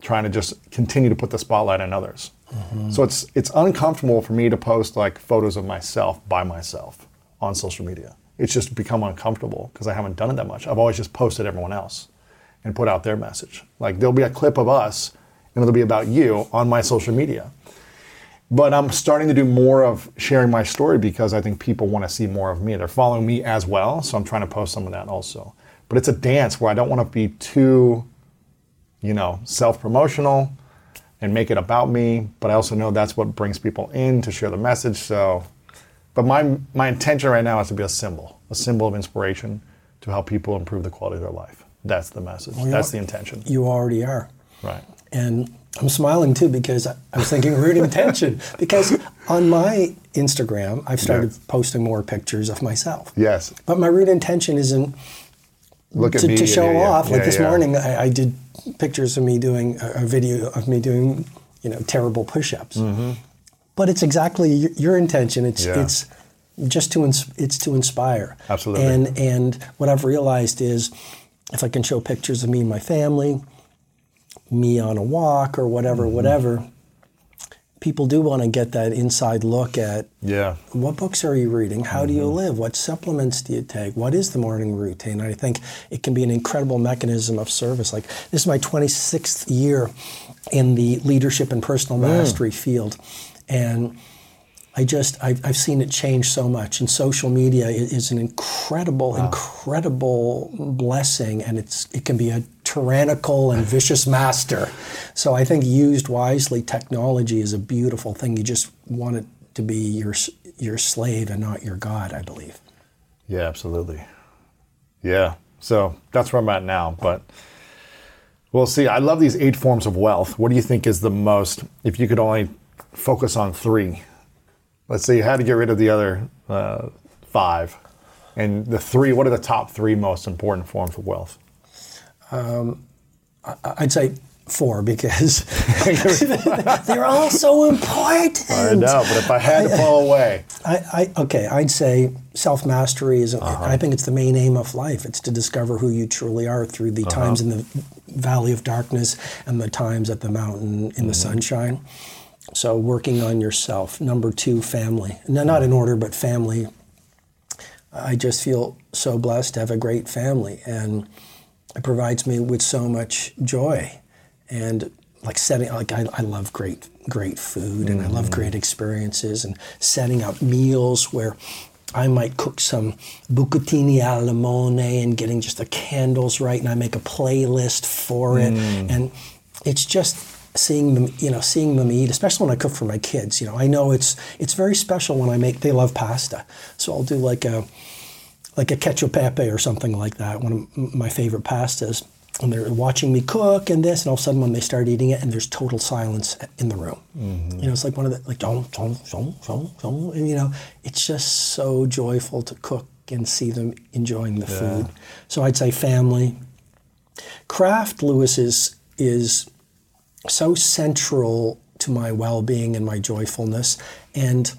trying to just continue to put the spotlight on others. Mm-hmm. So it's it's uncomfortable for me to post like photos of myself by myself on social media. It's just become uncomfortable because I haven't done it that much. I've always just posted everyone else and put out their message. Like there'll be a clip of us and it'll be about you on my social media. But I'm starting to do more of sharing my story because I think people want to see more of me. They're following me as well, so I'm trying to post some of that also. But it's a dance where I don't want to be too, you know, self-promotional and make it about me, but I also know that's what brings people in to share the message, so... But my my intention right now is to be a symbol, a symbol of inspiration to help people improve the quality of their life. That's the message. Well, that's the intention. You already are. Right. And I'm smiling too because I was thinking root intention. Because on my Instagram, I've started yeah. posting more pictures of myself. Yes. But my root intention isn't Look to, at me, to show yeah, yeah. off. Yeah, like yeah, this yeah. morning, I, I did pictures of me doing, a, a video of me doing, you know, terrible push-ups. Mm-hmm. But it's exactly your intention. It's yeah. it's just to ins- it's to inspire. Absolutely. And and what I've realized is, if I can show pictures of me and my family, me on a walk or whatever, mm-hmm. whatever, people do want to get that inside look at. Yeah. What books are you reading? How mm-hmm. do you live? What supplements do you take? What is the morning routine? I think it can be an incredible mechanism of service. Like this is my twenty-sixth year in the leadership and personal mm. mastery field. And I just, I've, I've seen it change so much. And social media is an incredible, wow. incredible blessing. And it's it can be a tyrannical and vicious master. So I think used wisely, technology is a beautiful thing. You just want it to be your your slave and not your God, I believe. Yeah, absolutely. Yeah. So that's where I'm at now, but we'll see. I love these eight forms of wealth. What do you think is the most, if you could only focus on three, let's say you had to get rid of the other uh, five, and the three, what are the top three most important forms of wealth? Um, I'd say four, because they're all so important. I know, but if I had to pull away. I, I, okay, I'd say self-mastery is, uh-huh. I think it's the main aim of life. It's to discover who you truly are through the uh-huh. times in the valley of darkness and the times at the mountain in mm-hmm. the sunshine. So working on yourself. Number two, family. No, not in order, but family. I just feel so blessed to have a great family, and it provides me with so much joy. And like setting, like I, I love great, great food, and mm-hmm. I love great experiences, and setting up meals where I might cook some bucatini al limone and getting just the candles right, and I make a playlist for it, mm. and it's just. Seeing them, you know, seeing them eat, especially when I cook for my kids, you know, I know it's it's very special when I make. They love pasta, so I'll do like a like a cacio e pepe or something like that. One of my favorite pastas, and they're watching me cook and this, and all of a sudden when they start eating it, and there's total silence in the room. Mm-hmm. You know, it's like one of the like, dong, dong, dong, dong, dong, and you know, it's just so joyful to cook and see them enjoying the yeah. food. So I'd say family, craft. Lewis is is. so central to my well-being and my joyfulness and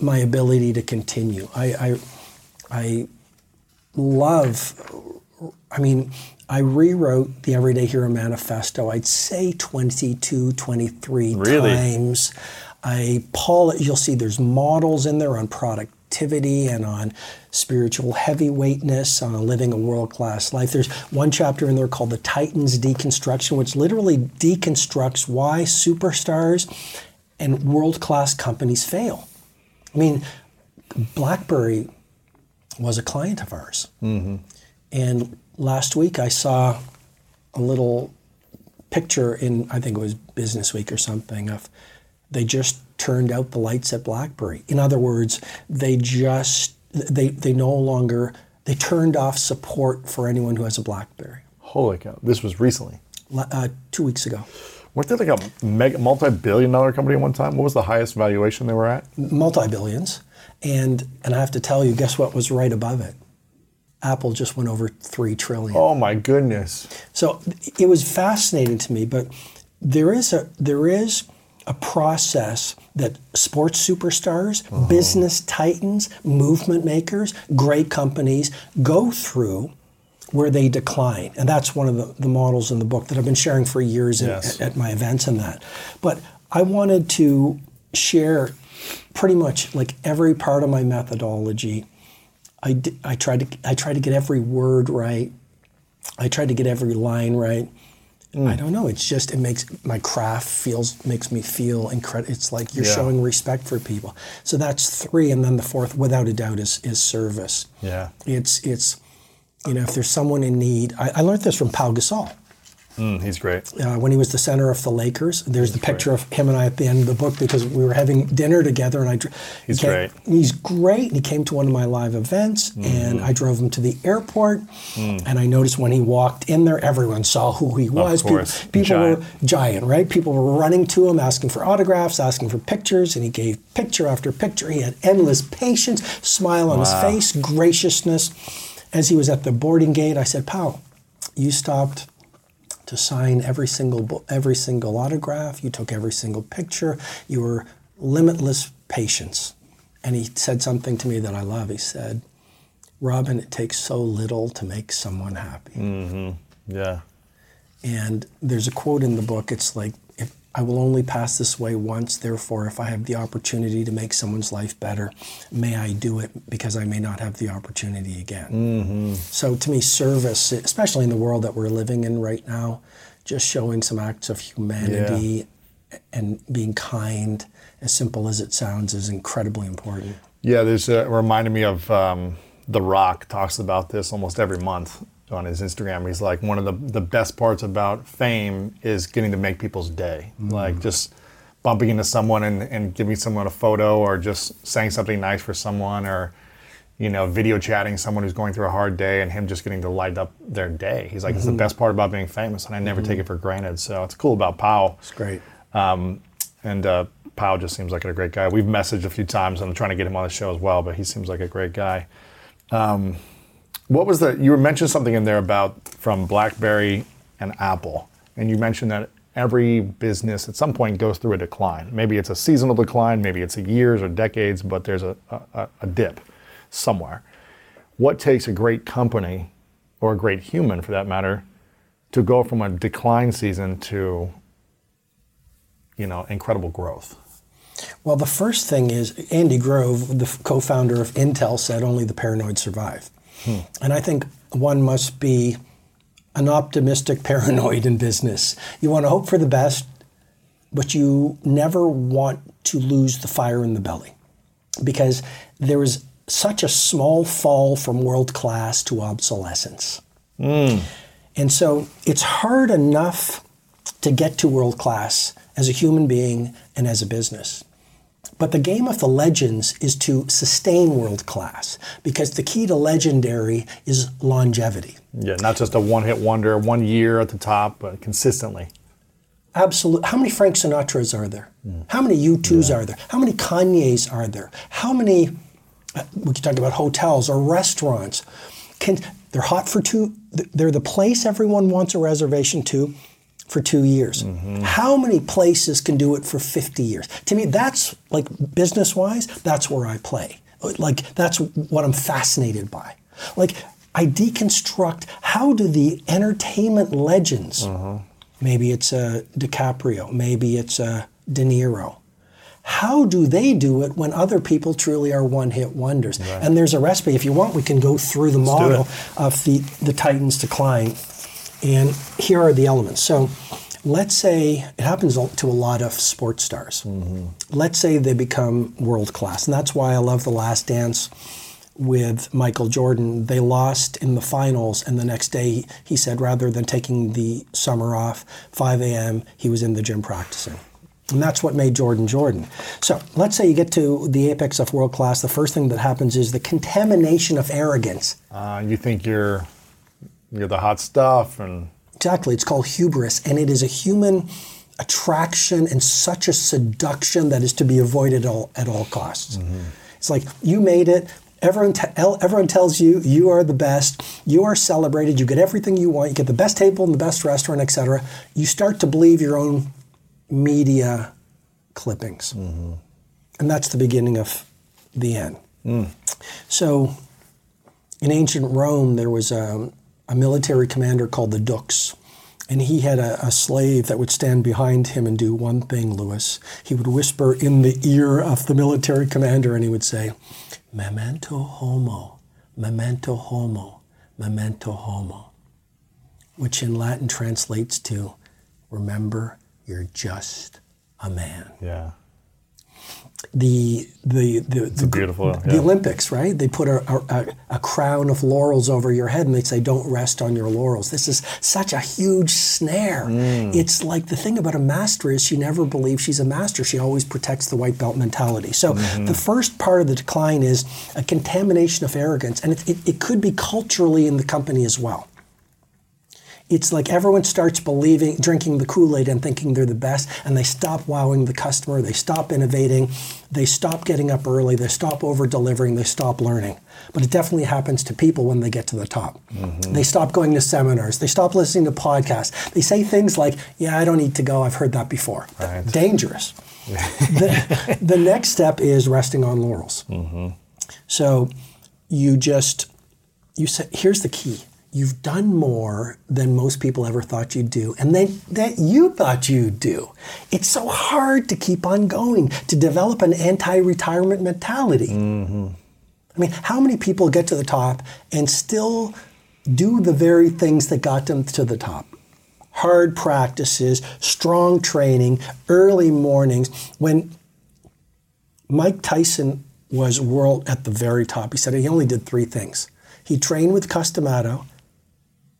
my ability to continue. I, I, I love, I mean, I rewrote the Everyday Hero Manifesto, I'd say twenty-two, twenty-three really? times. I Paul, you'll see there's models in there on productivity and on spiritual heavyweightness, on living a world-class life. There's one chapter in there called The Titans Deconstruction, which literally deconstructs why superstars and world-class companies fail. I mean, BlackBerry was a client of ours. Mm-hmm. And last week I saw a little picture in, I think it was Business Week or something, of they just turned out the lights at BlackBerry. In other words, they just They they no longer, they turned off support for anyone who has a BlackBerry. Holy cow. This was recently? Uh, two weeks ago. Weren't they like a mega, multi-billion dollar company at one time? What was the highest valuation they were at? Multi-billions. And and I have to tell you, guess what was right above it? Apple just went over three trillion dollars. Oh my goodness. So it was fascinating to me, but there is a there is... a process that sports superstars, uh-huh. business titans, movement makers, great companies go through where they decline. And that's one of the, the models in the book that I've been sharing for years yes. in, at, at my events and that. But I wanted to share pretty much like every part of my methodology. I, did, I, tried, to, I tried to get every word right. I tried to get every line right. Mm. I don't know. It's just, it makes, my craft feels, makes me feel incredible. It's like you're yeah. showing respect for people. So that's three. And then the fourth, without a doubt, is is service. Yeah. It's, it's you know, if there's someone in need. I, I learned this from Pau Gasol. Mm, he's great. Uh, when he was the center of the Lakers, there's he's the picture great. of him and I at the end of the book because we were having dinner together. and I. Dr- he's he came, great. He's great. And he came to one of my live events, mm-hmm. and I drove him to the airport. Mm. And I noticed when he walked in there, everyone saw who he was. Of course. People, people giant. were giant, right? People were running to him, asking for autographs, asking for pictures, and he gave picture after picture. He had endless patience, smile on wow. his face, graciousness. As he was at the boarding gate, I said, Pau, you stopped to sign every single every single autograph, you took every single picture, you were limitless patience. And he said something to me that I love. He said, Robin, it takes so little to make someone happy. Mm-hmm. Yeah. And there's a quote in the book, it's like, if I will only pass this way once, therefore if I have the opportunity to make someone's life better, may I do it because I may not have the opportunity again. Mm-hmm. So to me, service, especially in the world that we're living in right now, just showing some acts of humanity yeah. and being kind, as simple as it sounds, is incredibly important. Yeah, there's a, it reminded me of um, The Rock talks about this almost every month on his Instagram. He's like, one of the, the best parts about fame is getting to make people's day. Mm-hmm. Like just bumping into someone and, and giving someone a photo, or just saying something nice for someone, or, you know, video chatting someone who's going through a hard day and him just getting to light up their day. He's like, mm-hmm. it's the best part about being famous, and I never mm-hmm. take it for granted. So it's cool about Pau. It's great. Um, and uh, Pau just seems like a great guy. We've messaged a few times, and I'm trying to get him on the show as well, but he seems like a great guy. Um, what was the, you mentioned something in there about from BlackBerry and Apple, and you mentioned that every business at some point goes through a decline. Maybe it's a seasonal decline, maybe it's a years or decades, but there's a, a, a dip somewhere. What takes a great company, or a great human for that matter, to go from a decline season to, you know, incredible growth? Well, the first thing is Andy Grove, the co-founder of Intel, said only the paranoid survive. Hmm. And I think one must be an optimistic paranoid in business. You want to hope for the best, but you never want to lose the fire in the belly, because there is such a small fall from world class to obsolescence. Mm. And so it's hard enough to get to world class as a human being and as a business. But the game of the legends is to sustain world class, because the key to legendary is longevity. Yeah, not just a one-hit wonder, one year at the top, but consistently. Absolutely. How many Frank Sinatras are there? Mm. How many U twos yeah. are there? How many Kanyes are there? How many, we could talk about hotels or restaurants. Can, they're hot for two, they're the place everyone wants a reservation to, for two years. Mm-hmm. How many places can do it for fifty years? To me, that's, like, business-wise, that's where I play. Like, that's what I'm fascinated by. Like, I deconstruct, how do the entertainment legends, mm-hmm. maybe it's a uh, DiCaprio, maybe it's a uh, De Niro, how do they do it when other people truly are one-hit wonders? Right. And there's a recipe. If you want, we can go through the Let's model of the, the Titans decline. And here are the elements. So let's say, it happens to a lot of sports stars. Mm-hmm. Let's say they become world-class. And that's why I love The Last Dance with Michael Jordan. They lost in the finals, and the next day he said rather than taking the summer off, five a.m., he was in the gym practicing. And that's what made Jordan Jordan. So let's say you get to the apex of world-class. The first thing that happens is the contamination of arrogance. Uh, you think you're... You're the hot stuff. And exactly. It's called hubris. And it is a human attraction and such a seduction that is to be avoided all, at all costs. Mm-hmm. It's like, you made it. Everyone, te- everyone tells you you are the best. You are celebrated. You get everything you want. You get the best table in the best restaurant, et cetera. You start to believe your own media clippings. Mm-hmm. And that's the beginning of the end. Mm. So in ancient Rome, there was a... a military commander called the Dux. And he had a, a slave that would stand behind him and do one thing, Lewis. He would whisper in the ear of the military commander, and he would say, memento homo, memento homo, memento homo, which in Latin translates to, remember, you're just a man. Yeah. The the the, the, beautiful, the, yeah. the Olympics, right? They put a, a a crown of laurels over your head, and they say, "Don't rest on your laurels." This is such a huge snare. Mm. It's like, the thing about a master is she never believes she's a master. She always protects the white belt mentality. So mm-hmm. the first part of the decline is a contamination of arrogance, and it, it it could be culturally in the company as well. It's like everyone starts believing, drinking the Kool-Aid and thinking they're the best, and they stop wowing the customer, they stop innovating, they stop getting up early, they stop over-delivering, they stop learning. But it definitely happens to people when they get to the top. Mm-hmm. They stop going to seminars, they stop listening to podcasts, they say things like, yeah, I don't need to go, I've heard that before. Right. Dangerous. the, the next step is resting on laurels. Mm-hmm. So you just, you say, here's the key. You've done more than most people ever thought you'd do, and then that you thought you'd do. It's so hard to keep on going, to develop an anti-retirement mentality. Mm-hmm. I mean, how many people get to the top and still do the very things that got them to the top? Hard practices, strong training, early mornings. When Mike Tyson was world at the very top, he said he only did three things. He'd train with Customato,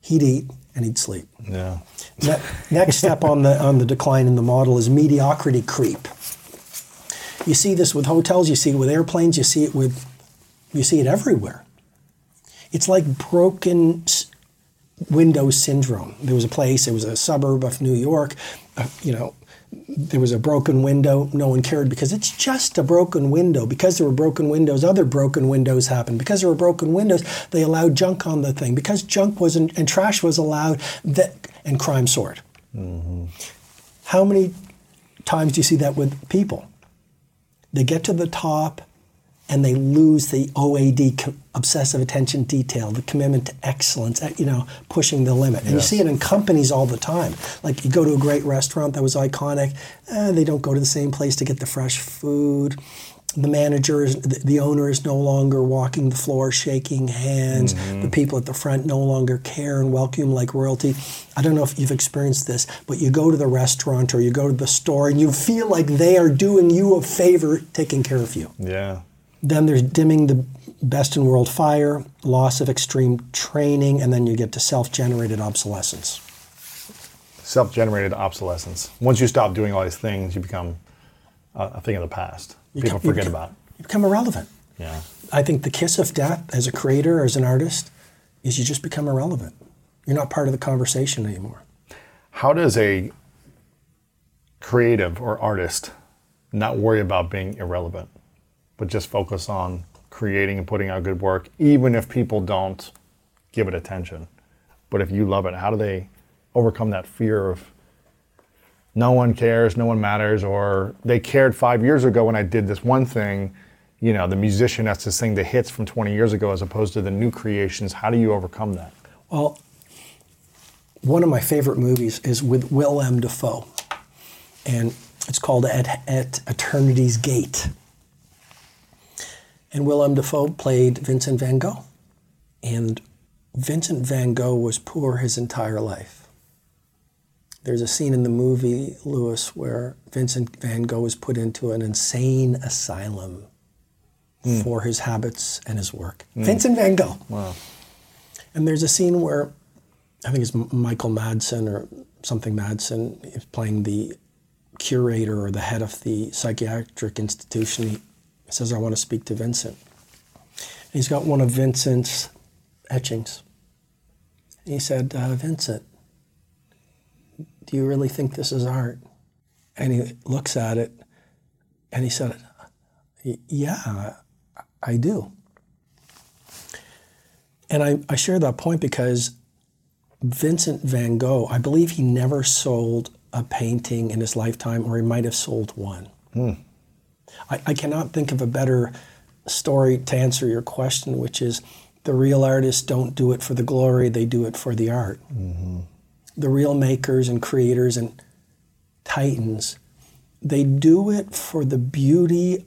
he'd eat, and he'd sleep. Yeah. Ne- next step on the on the decline in the model is mediocrity creep. You see this with hotels, you see it with airplanes, you see it with, you see it everywhere. It's like broken window syndrome. There was a place, it was a suburb of New York, uh, you know, there was a broken window, no one cared because it's just a broken window. Because there were broken windows, other broken windows happened. Because there were broken windows, they allowed junk on the thing. Because junk wasn't, and trash was allowed, that, and crime soared. Mm-hmm. How many times do you see that with people? They get to the top and they lose the O A D, obsessive attention detail, the commitment to excellence, you know, pushing the limit. And yes. You see it in companies all the time. Like you go to a great restaurant that was iconic, eh, they don't go to the same place to get the fresh food. The manager, the, the owner is no longer walking the floor, shaking hands. Mm-hmm. The people at the front no longer care and welcome like royalty. I don't know if you've experienced this, but you go to the restaurant or you go to the store and you feel like they are doing you a favor taking care of you. Yeah. Then there's dimming the best in world fire, loss of extreme training, and then you get to self-generated obsolescence. Self-generated obsolescence. Once you stop doing all these things, you become a thing of the past. You People come, forget you, about it. You become irrelevant. Yeah. I think the kiss of death as a creator, as an artist, is you just become irrelevant. You're not part of the conversation anymore. How does a creative or artist not worry about being irrelevant, but just focus on creating and putting out good work, even if people don't give it attention? But if you love it, how do they overcome that fear of no one cares, no one matters, or they cared five years ago when I did this one thing, you know, the musician has to sing the hits from twenty years ago as opposed to the new creations. How do you overcome that? Well, one of my favorite movies is with Willem Dafoe, and it's called At, At Eternity's Gate. And Willem Dafoe played Vincent van Gogh. And Vincent van Gogh was poor his entire life. There's a scene in the movie, Lewis, where Vincent van Gogh was put into an insane asylum mm. for his habits and his work. Mm. Vincent van Gogh. Wow. And there's a scene where, I think it's Michael Madsen or something Madsen, is playing the curator or the head of the psychiatric institution. He, says, I want to speak to Vincent. And he's got one of Vincent's etchings. And he said, uh, Vincent, do you really think this is art? And he looks at it, and he said, yeah, I do. And I, I share that point because Vincent van Gogh, I believe he never sold a painting in his lifetime, or he might have sold one. Hmm. I, I cannot think of a better story to answer your question, which is the real artists don't do it for the glory, they do it for the art. Mm-hmm. The real makers and creators and titans, they do it for the beauty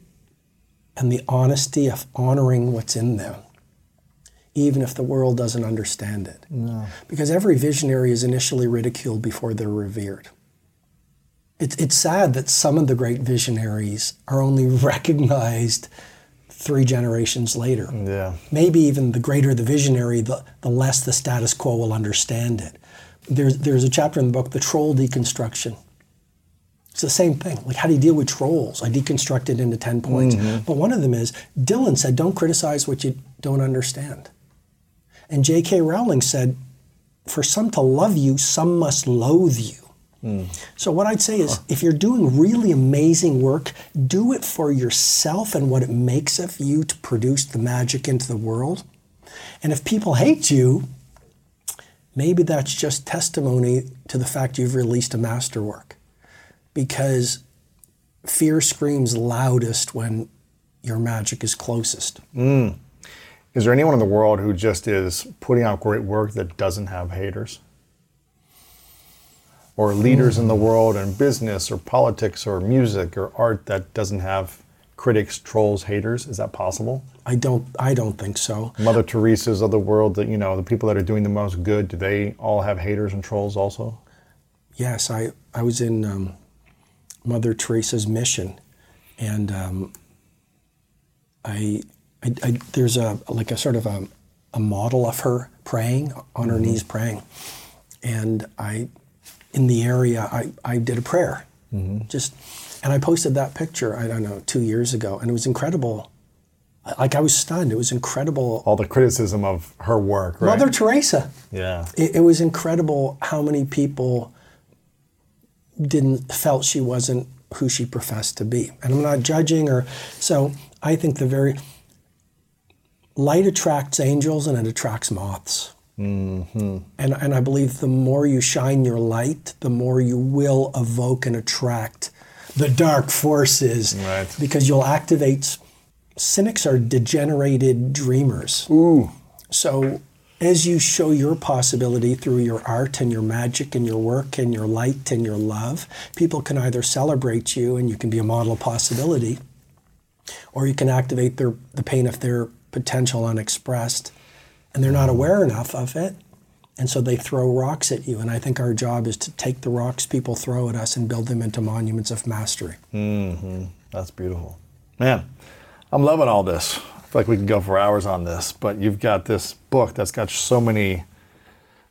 and the honesty of honoring what's in them, even if the world doesn't understand it. No. Because every visionary is initially ridiculed before they're revered. It's it's sad that some of the great visionaries are only recognized three generations later. Yeah. Maybe even the greater the visionary, the, the less the status quo will understand it. There's there's a chapter in the book, The Troll Deconstruction. It's the same thing. Like, how do you deal with trolls? I deconstructed into ten points. Mm-hmm. But one of them is, Dylan said, don't criticize what you don't understand. And J K Rowling said, for some to love you, some must loathe you. So what I'd say is, if you're doing really amazing work, do it for yourself and what it makes of you to produce the magic into the world. And if people hate you, maybe that's just testimony to the fact you've released a masterwork. Because fear screams loudest when your magic is closest. Mm. Is there anyone in the world who just is putting out great work that doesn't have haters? Or leaders in the world in business or politics or music or art that doesn't have critics, trolls, haters? Is that possible? I don't I don't think so. Mother Teresa's of the world, that, you know, the people that are doing the most good, do they all have haters and trolls also? Yes, I, I was in um, Mother Teresa's mission, and um, I, I, I there's a like a sort of a, a model of her praying, on her mm-hmm. knees praying, and I... in the area, I, I did a prayer. Mm-hmm. Just And I posted that picture, I don't know, two years ago, and it was incredible. Like, I was stunned. It was incredible. All the criticism of her work, right? Mother Teresa. Yeah. It, it was incredible how many people didn't felt she wasn't who she professed to be. And I'm not judging her. So I think the very... Light attracts angels and it attracts moths. Mm-hmm. And and I believe the more you shine your light, the more you will evoke and attract the dark forces. Right. Because you'll activate... Cynics are degenerated dreamers. Ooh. So as you show your possibility through your art and your magic and your work and your light and your love, people can either celebrate you and you can be a model of possibility, or you can activate their the pain of their potential unexpressed, and they're not aware enough of it, and so they throw rocks at you. And I think our job is to take the rocks people throw at us and build them into monuments of mastery. Mm-hmm. That's beautiful. Man, I'm loving all this. I feel like we could go for hours on this, but you've got this book that's got so many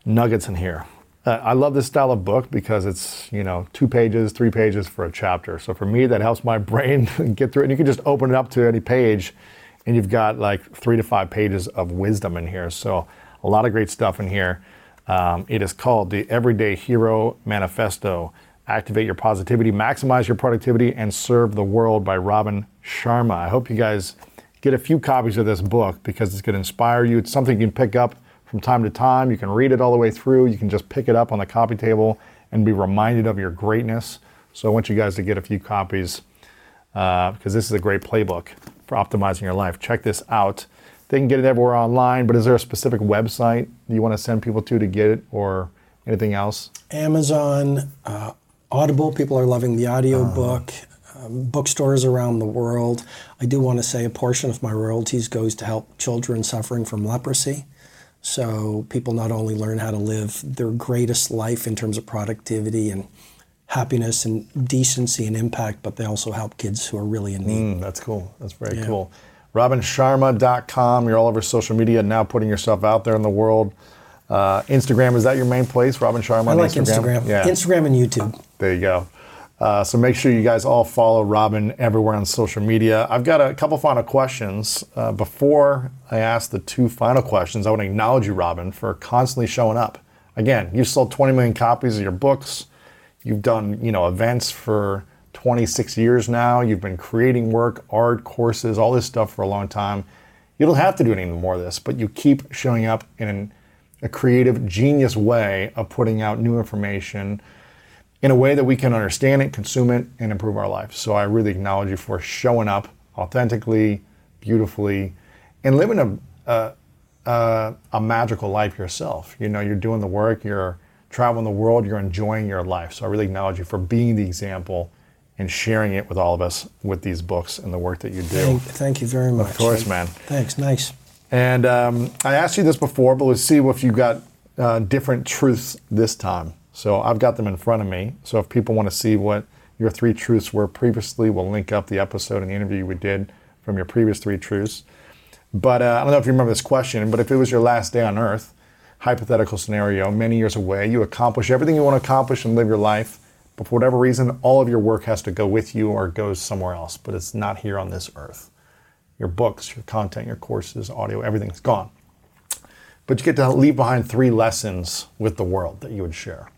nuggets in here. Uh, I love this style of book because it's, you know, two pages, three pages for a chapter. So for me, that helps my brain get through it. And you can just open it up to any page, and you've got like three to five pages of wisdom in here. So a lot of great stuff in here. Um, it is called The Everyday Hero Manifesto. Activate Your Positivity, Maximize Your Productivity, and Serve the World by Robin Sharma. I hope you guys get a few copies of this book because it's gonna inspire you. It's something you can pick up from time to time. You can read it all the way through. You can just pick it up on the coffee table and be reminded of your greatness. So I want you guys to get a few copies uh, because this is a great playbook for optimizing your life. Check this out. They can get it everywhere online, but is there a specific website you want to send people to to get it or anything else? Amazon, uh, Audible, people are loving the audiobook, uh, um, bookstores around the world. I do want to say a portion of my royalties goes to help children suffering from leprosy. So people not only learn how to live their greatest life in terms of productivity and happiness and decency and impact, but they also help kids who are really in need. Mm, that's cool. That's very yeah. cool. Robin Sharma dot com. You're all over social media now, putting yourself out there in the world. Uh, Instagram, is that your main place? Robin Sharma I on like Instagram? Instagram. Yeah. Instagram and YouTube. There you go. Uh, so make sure you guys all follow Robin everywhere on social media. I've got a couple final questions. Uh, before I ask the two final questions, I want to acknowledge you, Robin, for constantly showing up. Again, you've sold twenty million copies of your books. You've done, you know, events for twenty-six years now. You've been creating work, art, courses, all this stuff for a long time. You don't have to do any more of this, but you keep showing up in an, a creative, genius way of putting out new information in a way that we can understand it, consume it, and improve our life. So I really acknowledge you for showing up authentically, beautifully, and living a, a, a magical life yourself. You know, you're doing the work, you're traveling the world, you're enjoying your life. So I really acknowledge you for being the example and sharing it with all of us with these books and the work that you do. Thank, thank you very much. Of course, thank, man. Thanks, nice. And um, I asked you this before, but let's see if you got uh, different truths this time. So I've got them in front of me. So if people want to see what your three truths were previously, we'll link up the episode and the interview we did from your previous three truths. But uh, I don't know if you remember this question, but if it was your last day on earth, hypothetical scenario, many years away, you accomplish everything you want to accomplish and live your life, but for whatever reason, all of your work has to go with you or goes somewhere else, but it's not here on this earth. Your books, your content, your courses, audio, everything's gone. But you get to leave behind three lessons with the world that you would share,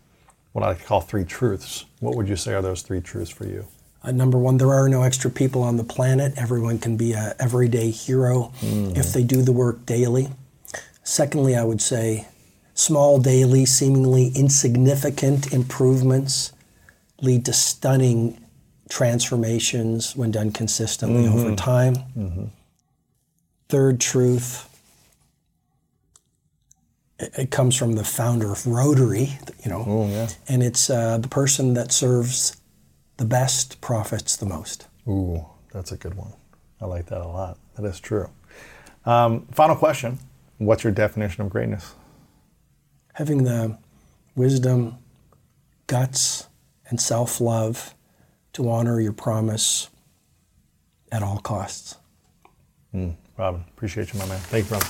what I call three truths. What would you say are those three truths for you? Uh, number one, there are no extra people on the planet. Everyone can be an everyday hero mm. if they do the work daily. Secondly, I would say small, daily, seemingly insignificant improvements lead to stunning transformations when done consistently mm-hmm. over time. Mm-hmm. Third truth, it, it comes from the founder of Rotary, you know, Ooh, yeah. and it's uh, the person that serves the best profits the most. Ooh, that's a good one. I like that a lot. That is true. Um, final question. What's your definition of greatness? Having the wisdom, guts, and self-love to honor your promise at all costs. Mm, Robin, appreciate you, my man. Thank you, Robin.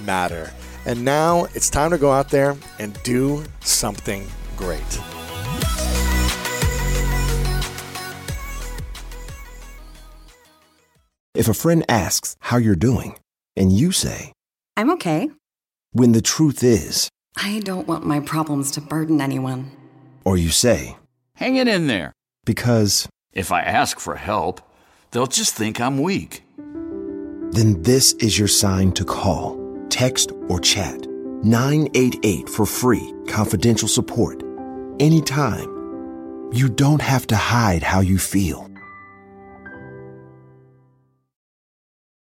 matter. And now it's time to go out there and do something great. If a friend asks how you're doing, and you say, I'm okay, when the truth is, I don't want my problems to burden anyone. Or you say, hang it in there, because if I ask for help, they'll just think I'm weak. Then this is your sign to call, text, or chat nine eight eight for free, confidential support, anytime. You don't have to hide how you feel.